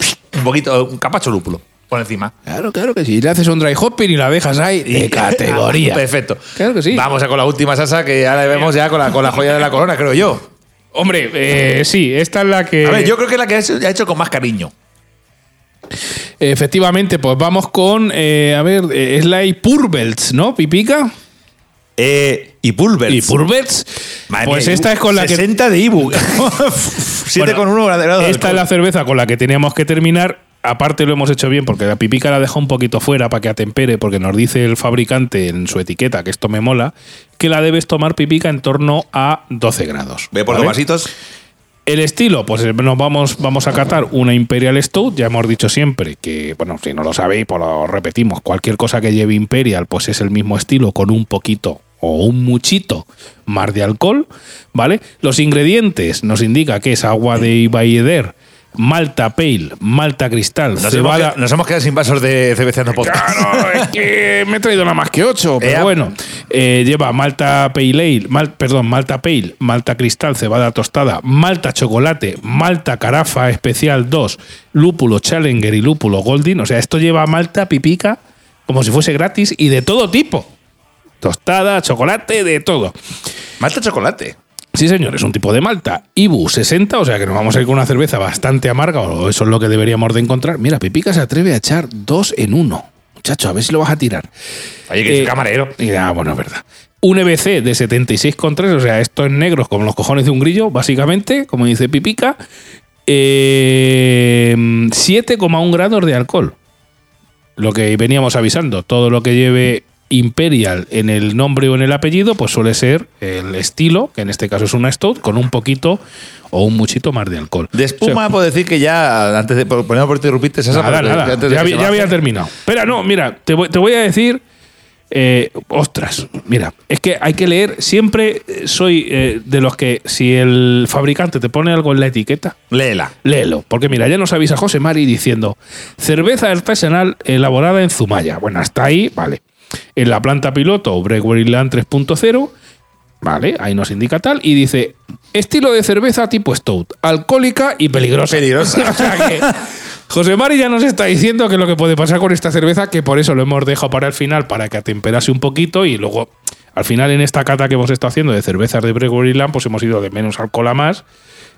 un capacho lúpulo por encima. Claro, claro que sí. Le haces un dry hopping y la dejas ahí de categoría. Perfecto. Claro que sí. Vamos a con la última salsa que ahora vemos ya con la joya de la corona, creo yo. Hombre, sí, esta es la que... A ver, yo creo que es la que ha hecho con más cariño. Efectivamente, pues vamos con es la Ipurbeltz, ¿no, Pipica? Ipurbeltz. Pues esta es con la 60 que... de Ibu. 7,1 grados. Esta es la cerveza con la que teníamos que terminar. Aparte lo hemos hecho bien porque la Pipica la dejó un poquito fuera para que atempere, porque nos dice el fabricante en su etiqueta, que esto me mola, que la debes tomar, Pipica, en torno a 12 grados. Ve por los vasitos. El estilo, pues vamos a catar una Imperial Stout. Ya hemos dicho siempre que, bueno, si no lo sabéis, pues lo repetimos. Cualquier cosa que lleve Imperial, pues es el mismo estilo, con un poquito o un muchito más de alcohol, ¿vale? Los ingredientes nos indica que es agua de Ibai Eder, malta pale, malta cristal, cebada... Nos hemos quedado sin vasos de Cerveceando Podcast. Claro, es que me he traído nada más que 8, pero bueno. Lleva malta pale ale, malta pale, malta cristal, cebada tostada, malta chocolate, malta carafa especial 2, lúpulo challenger y lúpulo golden. O sea, esto lleva malta, Pipica, como si fuese gratis, y de todo tipo. Tostada, chocolate, de todo. Malta chocolate. Sí, señor, es un tipo de malta. Ibu 60, o sea que nos vamos a ir con una cerveza bastante amarga, o eso es lo que deberíamos de encontrar. Mira, Pipica se atreve a echar 2 en 1. Muchacho, a ver si lo vas a tirar. Oye, que es camarero. Ah, bueno, es verdad. Un EBC de 76,3, o sea, esto es negros como los cojones de un grillo, básicamente, como dice Pipica. 7,1 grados de alcohol. Lo que veníamos avisando, todo lo que lleve Imperial en el nombre o en el apellido, pues suele ser el estilo, que en este caso es una stout, con un poquito o un muchito más de alcohol. De espuma, puedo decir que ya, antes de ponerme por interrumpirte, Sasa, nada. Ya había terminado. Espera, no, mira, te voy a decir Ostras, mira, es que hay que leer. Siempre soy de los que, si el fabricante te pone algo en la etiqueta, léelo, porque mira, ya nos avisa José Mari diciendo: cerveza artesanal elaborada en Zumaia. Bueno, hasta ahí, vale. En la planta piloto, Brewery Land 3.0, vale, ahí nos indica tal, y dice: estilo de cerveza tipo stout, alcohólica y peligrosa. O sea que José Mari ya nos está diciendo que lo que puede pasar con esta cerveza, que por eso lo hemos dejado para el final, para que atemperase un poquito, y luego al final en esta cata que hemos estado haciendo de cervezas de Brewery Land, pues hemos ido de menos alcohol a más,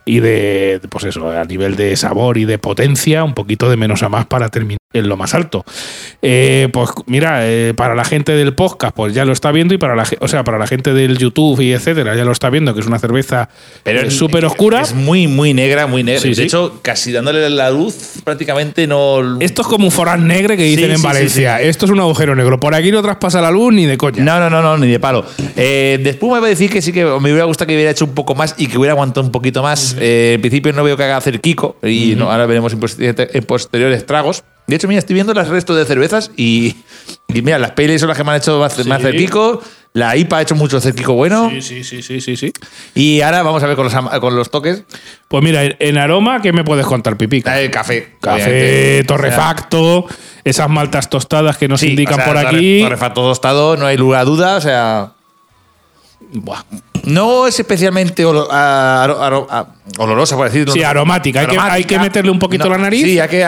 y de, pues eso, a nivel de sabor y de potencia, un poquito de menos a más para terminar en lo más alto. Pues mira, para la gente del podcast, pues ya lo está viendo, y para la gente del YouTube y etcétera, ya lo está viendo, que es una cerveza súper oscura. Es muy negra, muy negra. Sí, de hecho, casi dándole la luz, prácticamente no. Esto es como un forán negro que dicen en Valencia. Sí. Esto es un agujero negro. Por aquí no traspasa la luz ni de coña. No, ni de palo. De espuma iba a decir que sí, que me hubiera gustado que hubiera hecho un poco más y que hubiera aguantado un poquito más. En principio no veo que haga hacer Kiko, y no, ahora veremos en posteriores tragos. De hecho, mira, estoy viendo los restos de cervezas y mira, las Pale son las que me han hecho más cerquico. La IPA ha hecho mucho cerquico bueno. Sí. Y ahora vamos a ver con los toques. Pues mira, en aroma, ¿qué me puedes contar, Pipi? El café. Café, torrefacto, esas maltas tostadas que nos indican, o sea, por aquí. Torrefacto tostado, no hay lugar a duda, o sea. Buah. No es especialmente olorosa, por decirlo. Sí, aromática. Hay que meterle un poquito la nariz. Sí, hay que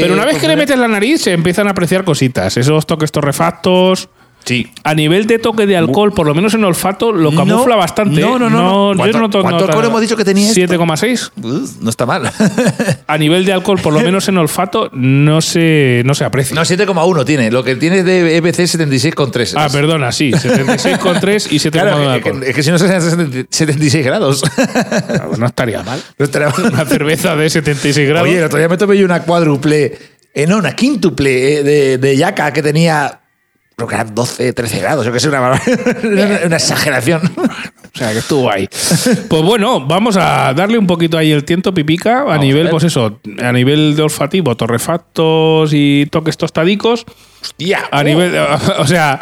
pero una vez que le metes la nariz, se empiezan a apreciar cositas. Esos toques torrefactos. Sí. A nivel de toque de alcohol, por lo menos en olfato, lo camufla bastante. No. ¿Cuánto alcohol hemos dicho que tenía esto? 7,6. No está mal. A nivel de alcohol, por lo menos en olfato, no se aprecia. No, 7,1 tiene. Lo que tiene es de EBC 76,3. Ah, perdona, sí. 76,3 y 7,1 de alcohol. Es que si no se hacen 76 grados. Claro, no estaría mal. No estaría mal. Una cerveza de 76 grados. Oye, el otro día me tomé yo una cuádruple, una quíntuple de yaca que tenía... Creo que eran 12, 13 grados, yo que sé, una exageración. O sea, que estuvo ahí. Pues bueno, vamos a darle un poquito ahí el tiento, Pipica, a nivel, pues eso, a nivel de olfativo, torrefactos y toques tostadicos. Hostia. A nivel, o sea,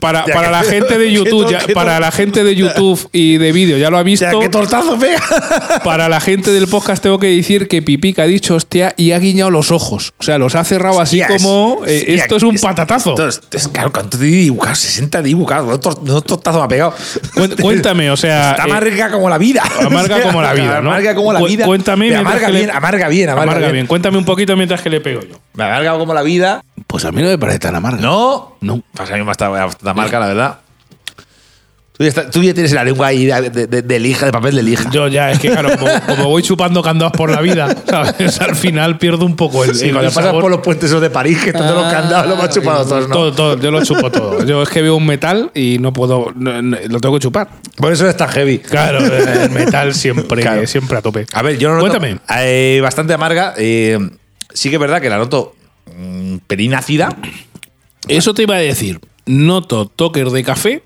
para la gente de YouTube, para la gente de YouTube y de vídeo, ya lo ha visto. Ya, ¡qué tortazo pega! Para la gente del podcast tengo que decir que Pipica ha dicho hostia y ha guiñado los ojos. O sea, los ha cerrado así como... esto es un patatazo. Claro, ¿cuánto te he dibujado? 60 dibujados. No tortazo me ha pegado. Cuéntame, o sea... Está amarga como la vida. Amarga como la vida, ¿no? Amarga como la vida. Cuéntame... Amarga bien. Cuéntame un poquito mientras que le pego yo. Me amarga como la vida. Pues a mí no me parece tan amarga. No. Pues a mí me está amarga, la verdad. Tú ya tienes la lengua ahí de lija, de papel de lija. Yo ya, es que claro, como voy chupando candados por la vida, ¿sabes? Al final pierdo un poco el sabor. Cuando pasas por los puentes esos de París, que todos los candados los has chupado todos, ¿no? Todo, yo los chupo todo. Yo es que veo un metal y no puedo, lo tengo que chupar. Por eso está heavy. Claro, el metal siempre a tope. A ver, yo no noto. Cuéntame. Bastante amarga. Sí que es verdad que la noto pelín ácida. Eso te iba a decir. Noto toques de café,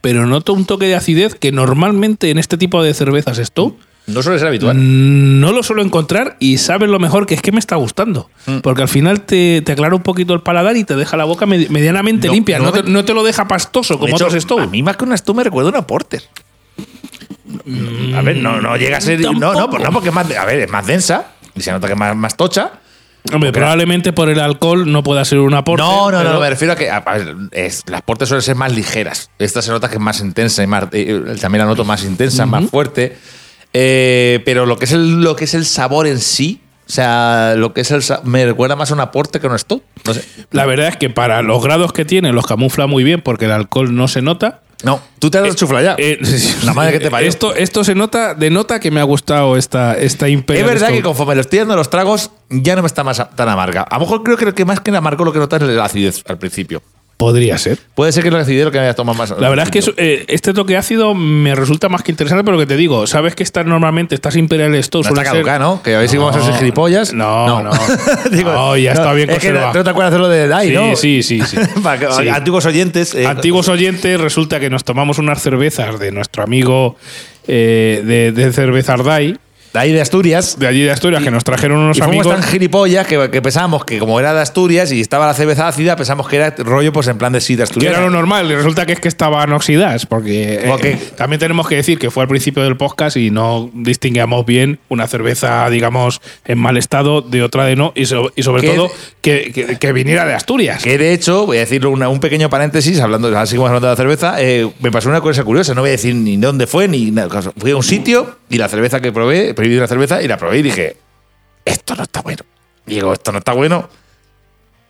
pero noto un toque de acidez que normalmente en este tipo de cervezas stout no suele ser habitual. No lo suelo encontrar, y sabes lo mejor, que es que me está gustando. Porque al final te aclara un poquito el paladar y te deja la boca medianamente limpia. No te lo deja pastoso como otros stout. A mí más que una stout me recuerda una porter. A ver, no llega a ser... No, porque es más, a ver, es más densa y se nota que es más tocha. Hombre, probablemente por el alcohol no pueda ser una porter. No, me refiero a que las porters suelen ser más ligeras. Esta se nota que es más intensa y más, también la noto más intensa, más fuerte. Pero lo que es el sabor en sí, o sea, me recuerda más a una porter que a un stout. No sé. La verdad es que para los grados que tiene los camufla muy bien porque el alcohol no se nota. No, tú te has chuflado ya. La madre que te parió. Esto se nota, denota que me ha gustado esta Imperial. Es verdad que conforme lo estoy dando los tragos, ya no me está más tan amarga. A lo mejor creo que más que la amargo lo que notas es la acidez al principio. Podría ser. Puede ser que la acidez lo que me haya tomado más. La verdad es que este toque ácido me resulta más que interesante, pero que te digo, sabes que estas Imperial Stout suelen ser... Caduca, ¿no? Que a ver si vamos a ser gilipollas. No. Digo, ya está bien conservado. Es que no te acuerdas de lo de Dai, ¿no? Sí. Sí. Antiguos oyentes, resulta que nos tomamos unas cervezas de nuestro amigo de cerveza Ardai. de ahí de Asturias. De allí de Asturias, que nos trajeron unos amigos. Fuimos tan gilipollas que pensábamos que como era de Asturias y estaba la cerveza ácida, pensábamos que era rollo pues en plan de sidra asturiana. Que era lo normal, y resulta que es que estaban oxidadas, porque también tenemos que decir que fue al principio del podcast y no distinguíamos bien una cerveza, digamos, en mal estado de otra de no, y sobre todo que viniera de Asturias. Que de hecho, voy a decirlo un pequeño paréntesis, hablando así como hablando de la cerveza, me pasó una cosa curiosa, no voy a decir ni dónde fue, ni nada. Fui a un sitio y la cerveza que probé, pedí la cerveza y la probé y dije, esto no está bueno. Y digo, esto no está bueno.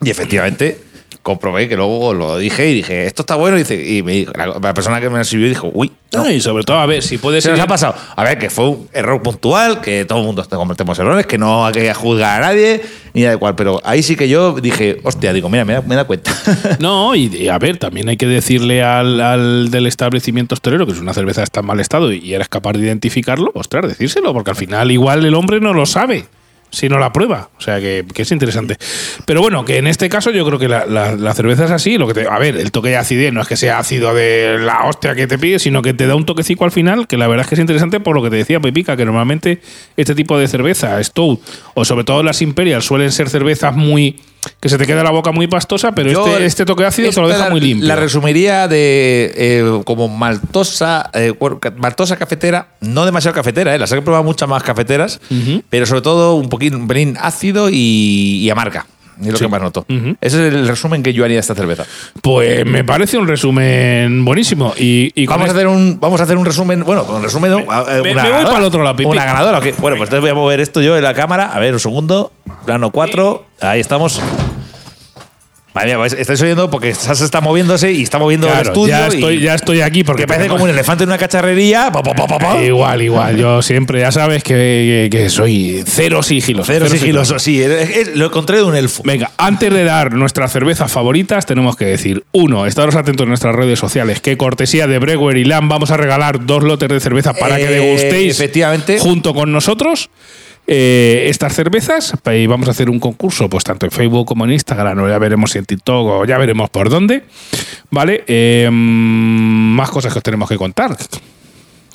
Y efectivamente comprobé que luego lo dije y dije, esto está bueno. Y me dijo, la persona que me sirvió dijo, uy. No. Y sobre todo, a ver, si puede ser. ¿Qué nos ha pasado? A ver, que fue un error puntual, que todo el mundo cometemos errores, que no hay que juzgar a nadie, ni nada de cual. Pero ahí sí que yo dije, hostia, digo, mira, me da cuenta. No, y a ver, también hay que decirle al del establecimiento hostelero que es una cerveza está en mal estado y eres capaz de identificarlo, ostras, decírselo, porque al final igual el hombre no lo sabe. Si no la prueba, o sea que es interesante. Pero bueno, que en este caso yo creo que la cerveza es así. A ver, el toque de acidez no es que sea ácido de la hostia que te pide, sino que te da un toquecico al final, que la verdad es que es interesante por lo que te decía Pepica, que normalmente este tipo de cerveza, Stout, o sobre todo las Imperial, suelen ser cervezas muy que se te queda la boca muy pastosa, pero este toque ácido te lo deja muy limpio. La resumiría de como maltosa cafetera, no demasiado cafetera, las he probado muchas más cafeteras, pero sobre todo un pelín ácido y amarga. Es lo que más noto. Ese es el resumen que yo haría de esta cerveza. Pues me parece un resumen buenísimo. Y vamos a hacer un resumen. Bueno, con resumen. Me voy para el otro lado, Pipi. Una ganadora. Okay. Bueno, pues entonces voy a mover esto yo en la cámara. A ver, un segundo. Plano 4. Ahí estamos. Madre mía, estáis oyendo porque Sasa está moviéndose y está moviendo el estudio. Ya estoy aquí porque. Que parece como un elefante en una cacharrería. Igual. Yo siempre, ya sabes que soy cero sigiloso. Sí. Es lo contrario de un elfo. Venga, antes de dar nuestras cervezas favoritas, tenemos que decir: 1, estaros atentos en nuestras redes sociales, que cortesía de Brewery Land vamos a regalar 2 lotes de cerveza para que degustéis efectivamente junto con nosotros. Estas cervezas, y vamos a hacer un concurso pues tanto en Facebook como en Instagram, o ya veremos si en TikTok, o ya veremos por dónde, ¿vale? Más cosas que os tenemos que contar.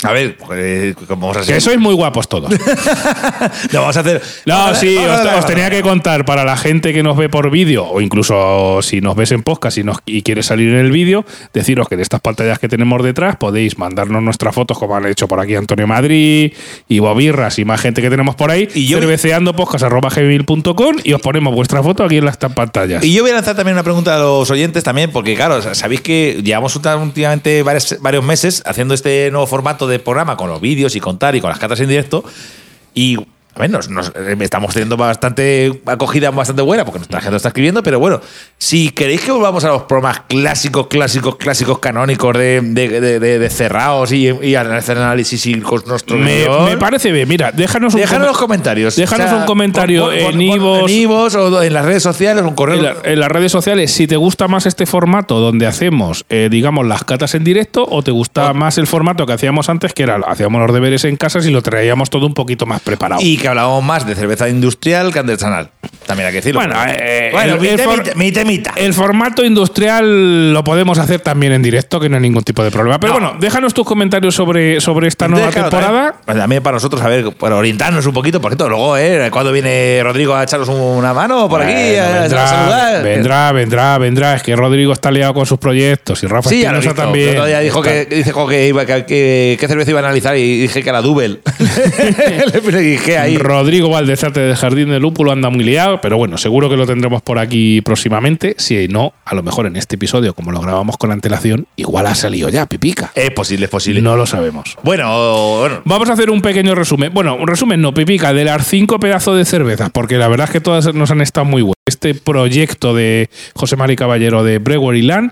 A ver, vamos a hacer. Que sois muy guapos todos. Lo vamos a hacer. Os tenía que contar para la gente que nos ve por vídeo, o incluso si nos ves en podcast y quieres salir en el vídeo, deciros que en estas pantallas que tenemos detrás podéis mandarnos nuestras fotos, como han hecho por aquí Antonio Madrid, Ivo Birras y más gente que tenemos por ahí, cerveceandopodcast@gmail.com, y os ponemos vuestra foto aquí en las pantallas. Y yo voy a lanzar también una pregunta a los oyentes también, porque claro, sabéis que llevamos últimamente varios meses haciendo este nuevo formato de programa con los vídeos y contar y con las catas en directo, y a ver, estamos teniendo bastante acogida, bastante buena, porque nuestra gente está escribiendo. Pero bueno, si queréis que volvamos a los programas clásicos canónicos de cerrados y hacer análisis y con nuestro me parece bien. Mira, déjanos los comentarios. Déjanos un comentario en Ivos o en las redes sociales, un correo. En las redes sociales, si te gusta más este formato donde hacemos, digamos, las catas en directo, o te gusta más el formato que hacíamos antes, que era hacíamos los deberes en casa y lo traíamos todo un poquito más preparado. Y que hablábamos más de cerveza industrial que artesanal. También hay que decirlo. Bueno, mi temita. El formato industrial lo podemos hacer también en directo, que no hay ningún tipo de problema. Pero bueno, déjanos tus comentarios sobre esta nueva temporada. También para nosotros, a ver, para orientarnos un poquito, por cierto, luego, ¿cuándo viene Rodrigo a echaros una mano por aquí? Vendrá. Es que Rodrigo está liado con sus proyectos y Rafa Espinosa también. Ya dijo que cerveza iba a analizar y dije que a la Dubel. Le dije ahí. Rodrigo Valdezate de Jardín de Lúpulo anda muy liado, pero bueno, seguro que lo tendremos por aquí próximamente. Si no, a lo mejor en este episodio, como lo grabamos con antelación, igual ha salido ya, Pipica. Es posible. No lo sabemos. Bueno. Vamos a hacer un pequeño resumen. Bueno, un resumen no, Pipica, de las 5 pedazos de cervezas, porque la verdad es que todas nos han estado muy buenas. Este proyecto de José Mari Caballero de Brewery Land,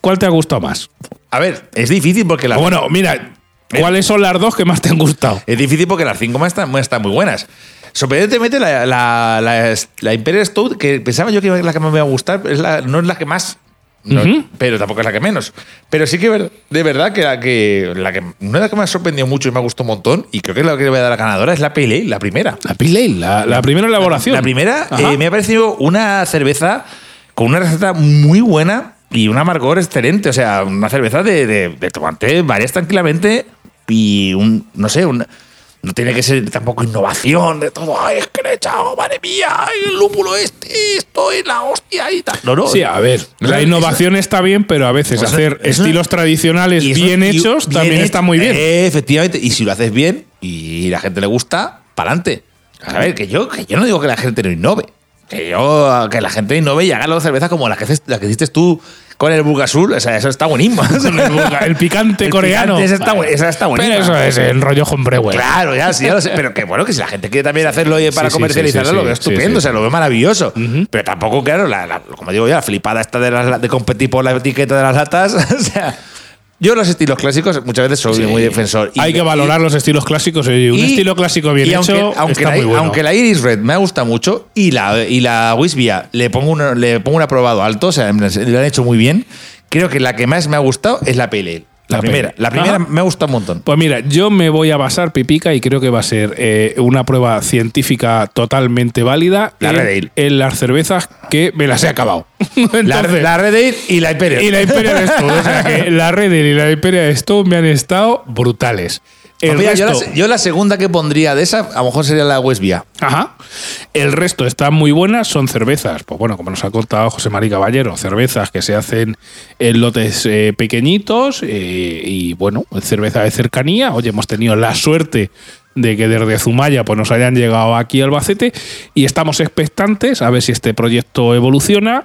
¿cuál te ha gustado más? A ver, es difícil porque la... Bueno, mira... ¿Cuáles son las 2 que más te han gustado? Es difícil porque las 5 más están muy buenas. Sorprendentemente, la Imperial Stout, que pensaba yo que iba a ser la que más me iba a gustar, no es la que más, pero tampoco es la que menos. Pero sí que de verdad que la que no es la que me ha sorprendido mucho y me ha gustado un montón, y creo que es la que le voy a dar a la ganadora, es la Pale Ale, la primera. La Pale Ale, la primera elaboración. La primera me ha parecido una cerveza con una receta muy buena y un amargor excelente. O sea, una cerveza de tomarte varias tranquilamente. Y un, no sé, un, No tiene que ser tampoco innovación de todo. ¡Ay, es que le he echado, madre mía! ¡El lúpulo este, esto y la hostia y tal! No, no. Sí, a ver, la innovación está bien, pero a veces hacer estilos tradicionales bien hechos también está muy bien. Efectivamente, y si lo haces bien y la gente le gusta, pa'lante. A ver, que yo no digo que la gente no innove. Que la gente innove y haga las cervezas como las que hiciste tú con el Bulgasur. O sea, eso está buenísimo. El picante coreano. El picante, vale. Esa está buenísima. Pero eso es el rollo hombre. Claro, ya, sí, ya lo sé. Pero que bueno, que si la gente quiere también hacerlo para comercializarlo, lo veo estupendo, sí. O sea, lo veo maravilloso. Uh-huh. Pero tampoco, claro, como digo yo, la flipada esta de competir por la etiqueta de las latas, o sea... Yo los estilos clásicos muchas veces soy muy defensor. Hay que valorar los estilos clásicos. Un estilo clásico bien hecho está muy bueno. Aunque la Irish Red me ha gustado mucho y la Wisbia le pongo un aprobado alto, o sea, lo han hecho muy bien. Creo que la que más me ha gustado es la Pale Ale. La primera me ha gustado un montón. Pues mira, yo me voy a basar, Pipica, y creo que va a ser una prueba científica totalmente válida en las cervezas que me las he acabado. Entonces, la Red Ale y la Imperial. Y la Imperial Stout. O sea que la Red Ale y la Imperial Stout me han estado brutales. Mira, yo la segunda que pondría de esa, a lo mejor sería la Westbia. Ajá. El resto están muy buenas, son cervezas. Pues bueno, como nos ha contado José Mari Caballero, cervezas que se hacen en lotes pequeñitos y bueno, cerveza de cercanía. Oye, hemos tenido la suerte de que desde Zumaia pues, nos hayan llegado aquí a Albacete y estamos expectantes a ver si este proyecto evoluciona.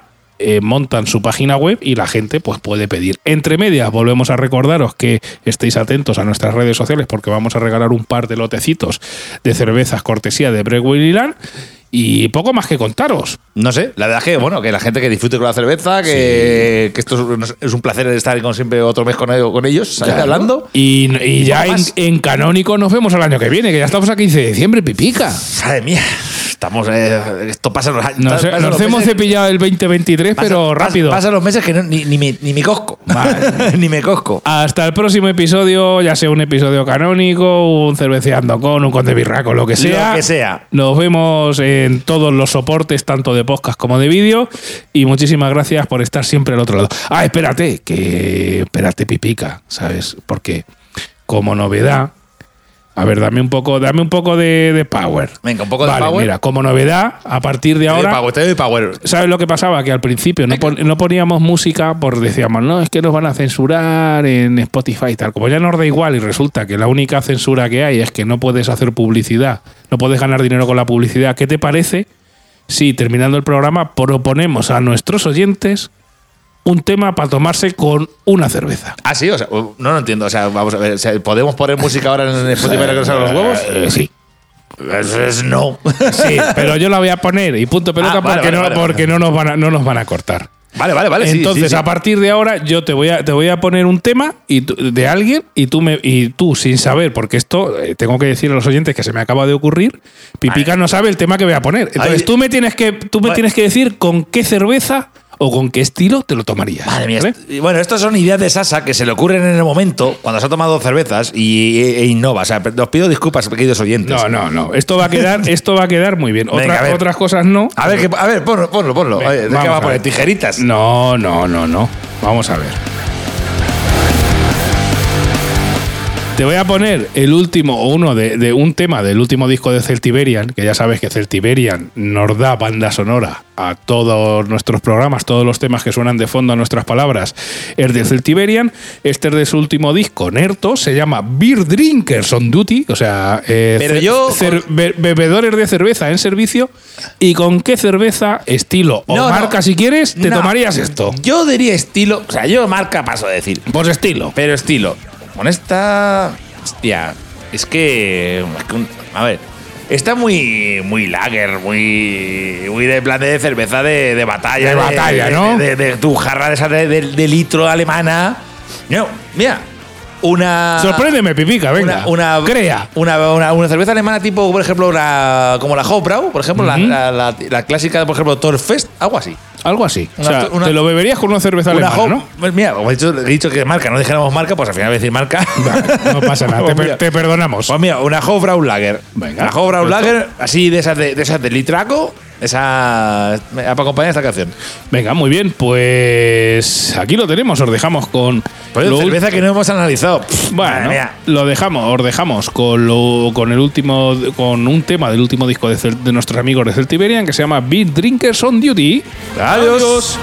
Montan su página web y la gente pues puede pedir. Entre medias, volvemos a recordaros que estéis atentos a nuestras redes sociales porque vamos a regalar un par de lotecitos de cervezas cortesía de Brewery Land y poco más que contaros. No sé, la verdad que, bueno, que la gente que disfrute con la cerveza, que esto es un placer estar con siempre otro mes con ellos, claro, hablando. Y ya en Canónico nos vemos el año que viene, que ya estamos a 15 de diciembre, Pipica. Madre mía. Estamos, esto pasa los años. Nos hemos cepillado el 2023, pero rápido. Pasan los meses que no, ni me cosco. Vale. Ni me cosco. Hasta el próximo episodio, ya sea un episodio canónico, un cerveceando con, un conde birraco, lo que sea. Lo que sea. Nos vemos en todos los soportes, tanto de podcast como de vídeo. Y muchísimas gracias por estar siempre al otro lado. Ah, espérate, Pipica, ¿sabes? Porque como novedad. A ver, dame un poco de power. Venga, un poco de power. Mira, como novedad, a partir de ahora... Te doy power. ¿Sabes lo que pasaba? Que al principio no poníamos música porque decíamos, no, es que nos van a censurar en Spotify y tal. Como ya nos da igual y resulta que la única censura que hay es que no puedes hacer publicidad, no puedes ganar dinero con la publicidad. ¿Qué te parece si terminando el programa proponemos a nuestros oyentes un tema para tomarse con una cerveza? Ah, sí, o sea, no entiendo. O sea, vamos a ver, ¿podemos poner música ahora en Spotify para que nos hagan los huevos? Sí. Es no. Sí, pero yo la voy a poner y punto pelota porque no nos van a cortar. Vale. Entonces, sí. A partir de ahora, yo te voy a poner un tema de alguien y tú sin saber, porque esto tengo que decir a los oyentes que se me acaba de ocurrir, Pipica no sabe el tema que voy a poner. Entonces, tú me tienes que decir con qué cerveza o con qué estilo te lo tomarías. Madre mía. ¿Vale? Bueno, estas son ideas de Sasa que se le ocurren en el momento cuando se ha tomado cervezas e innova. O sea, os pido disculpas, queridos oyentes. No. Esto va a quedar muy bien. Venga, otras cosas no. A ver, ponlo. Venga, ¿de qué va a poner? ¿Tijeritas? No. Vamos a ver. Te voy a poner el último, o uno de un tema del último disco de Celtibeerian, que ya sabes que Celtibeerian nos da banda sonora a todos nuestros programas, todos los temas que suenan de fondo a nuestras palabras. Es de Celtibeerian, este es de su último disco, Nerto, se llama Beer Drinkers on Duty, o sea, bebedores de cerveza en servicio. ¿Y con qué cerveza, estilo o marca, si quieres, te tomarías esto? Yo diría estilo, o sea, yo marca paso a decir. Pues estilo. Pero estilo. Con esta... Hostia, es que a ver, está muy lager, muy de plan de cerveza de batalla. De batalla, ¿no? De tu jarra esa de litro alemana. No, mira, una... Sorpréndeme, Pipica, venga. Crea. Una cerveza alemana tipo, por ejemplo, como la Hofbräu, por ejemplo, uh-huh. la clásica, por ejemplo, Torfest, algo así. O sea, te lo beberías con una cerveza alemana, ¿no? Mira, como he dicho que marca, no dijéramos marca, pues al final voy a decir marca. Vale, no pasa nada, te perdonamos. Pues mira, una Hofbräu Lager. Venga. Una Hofbräu Lager, así de esas de litraco, Esa para acompañar esta canción. Venga, muy bien, pues aquí lo tenemos. Os dejamos con cerveza que no hemos analizado. Bueno, os dejamos con el último, con un tema del último disco de nuestros amigos de Celtibeerian, que se llama Beer Drinkers on Duty. Adiós.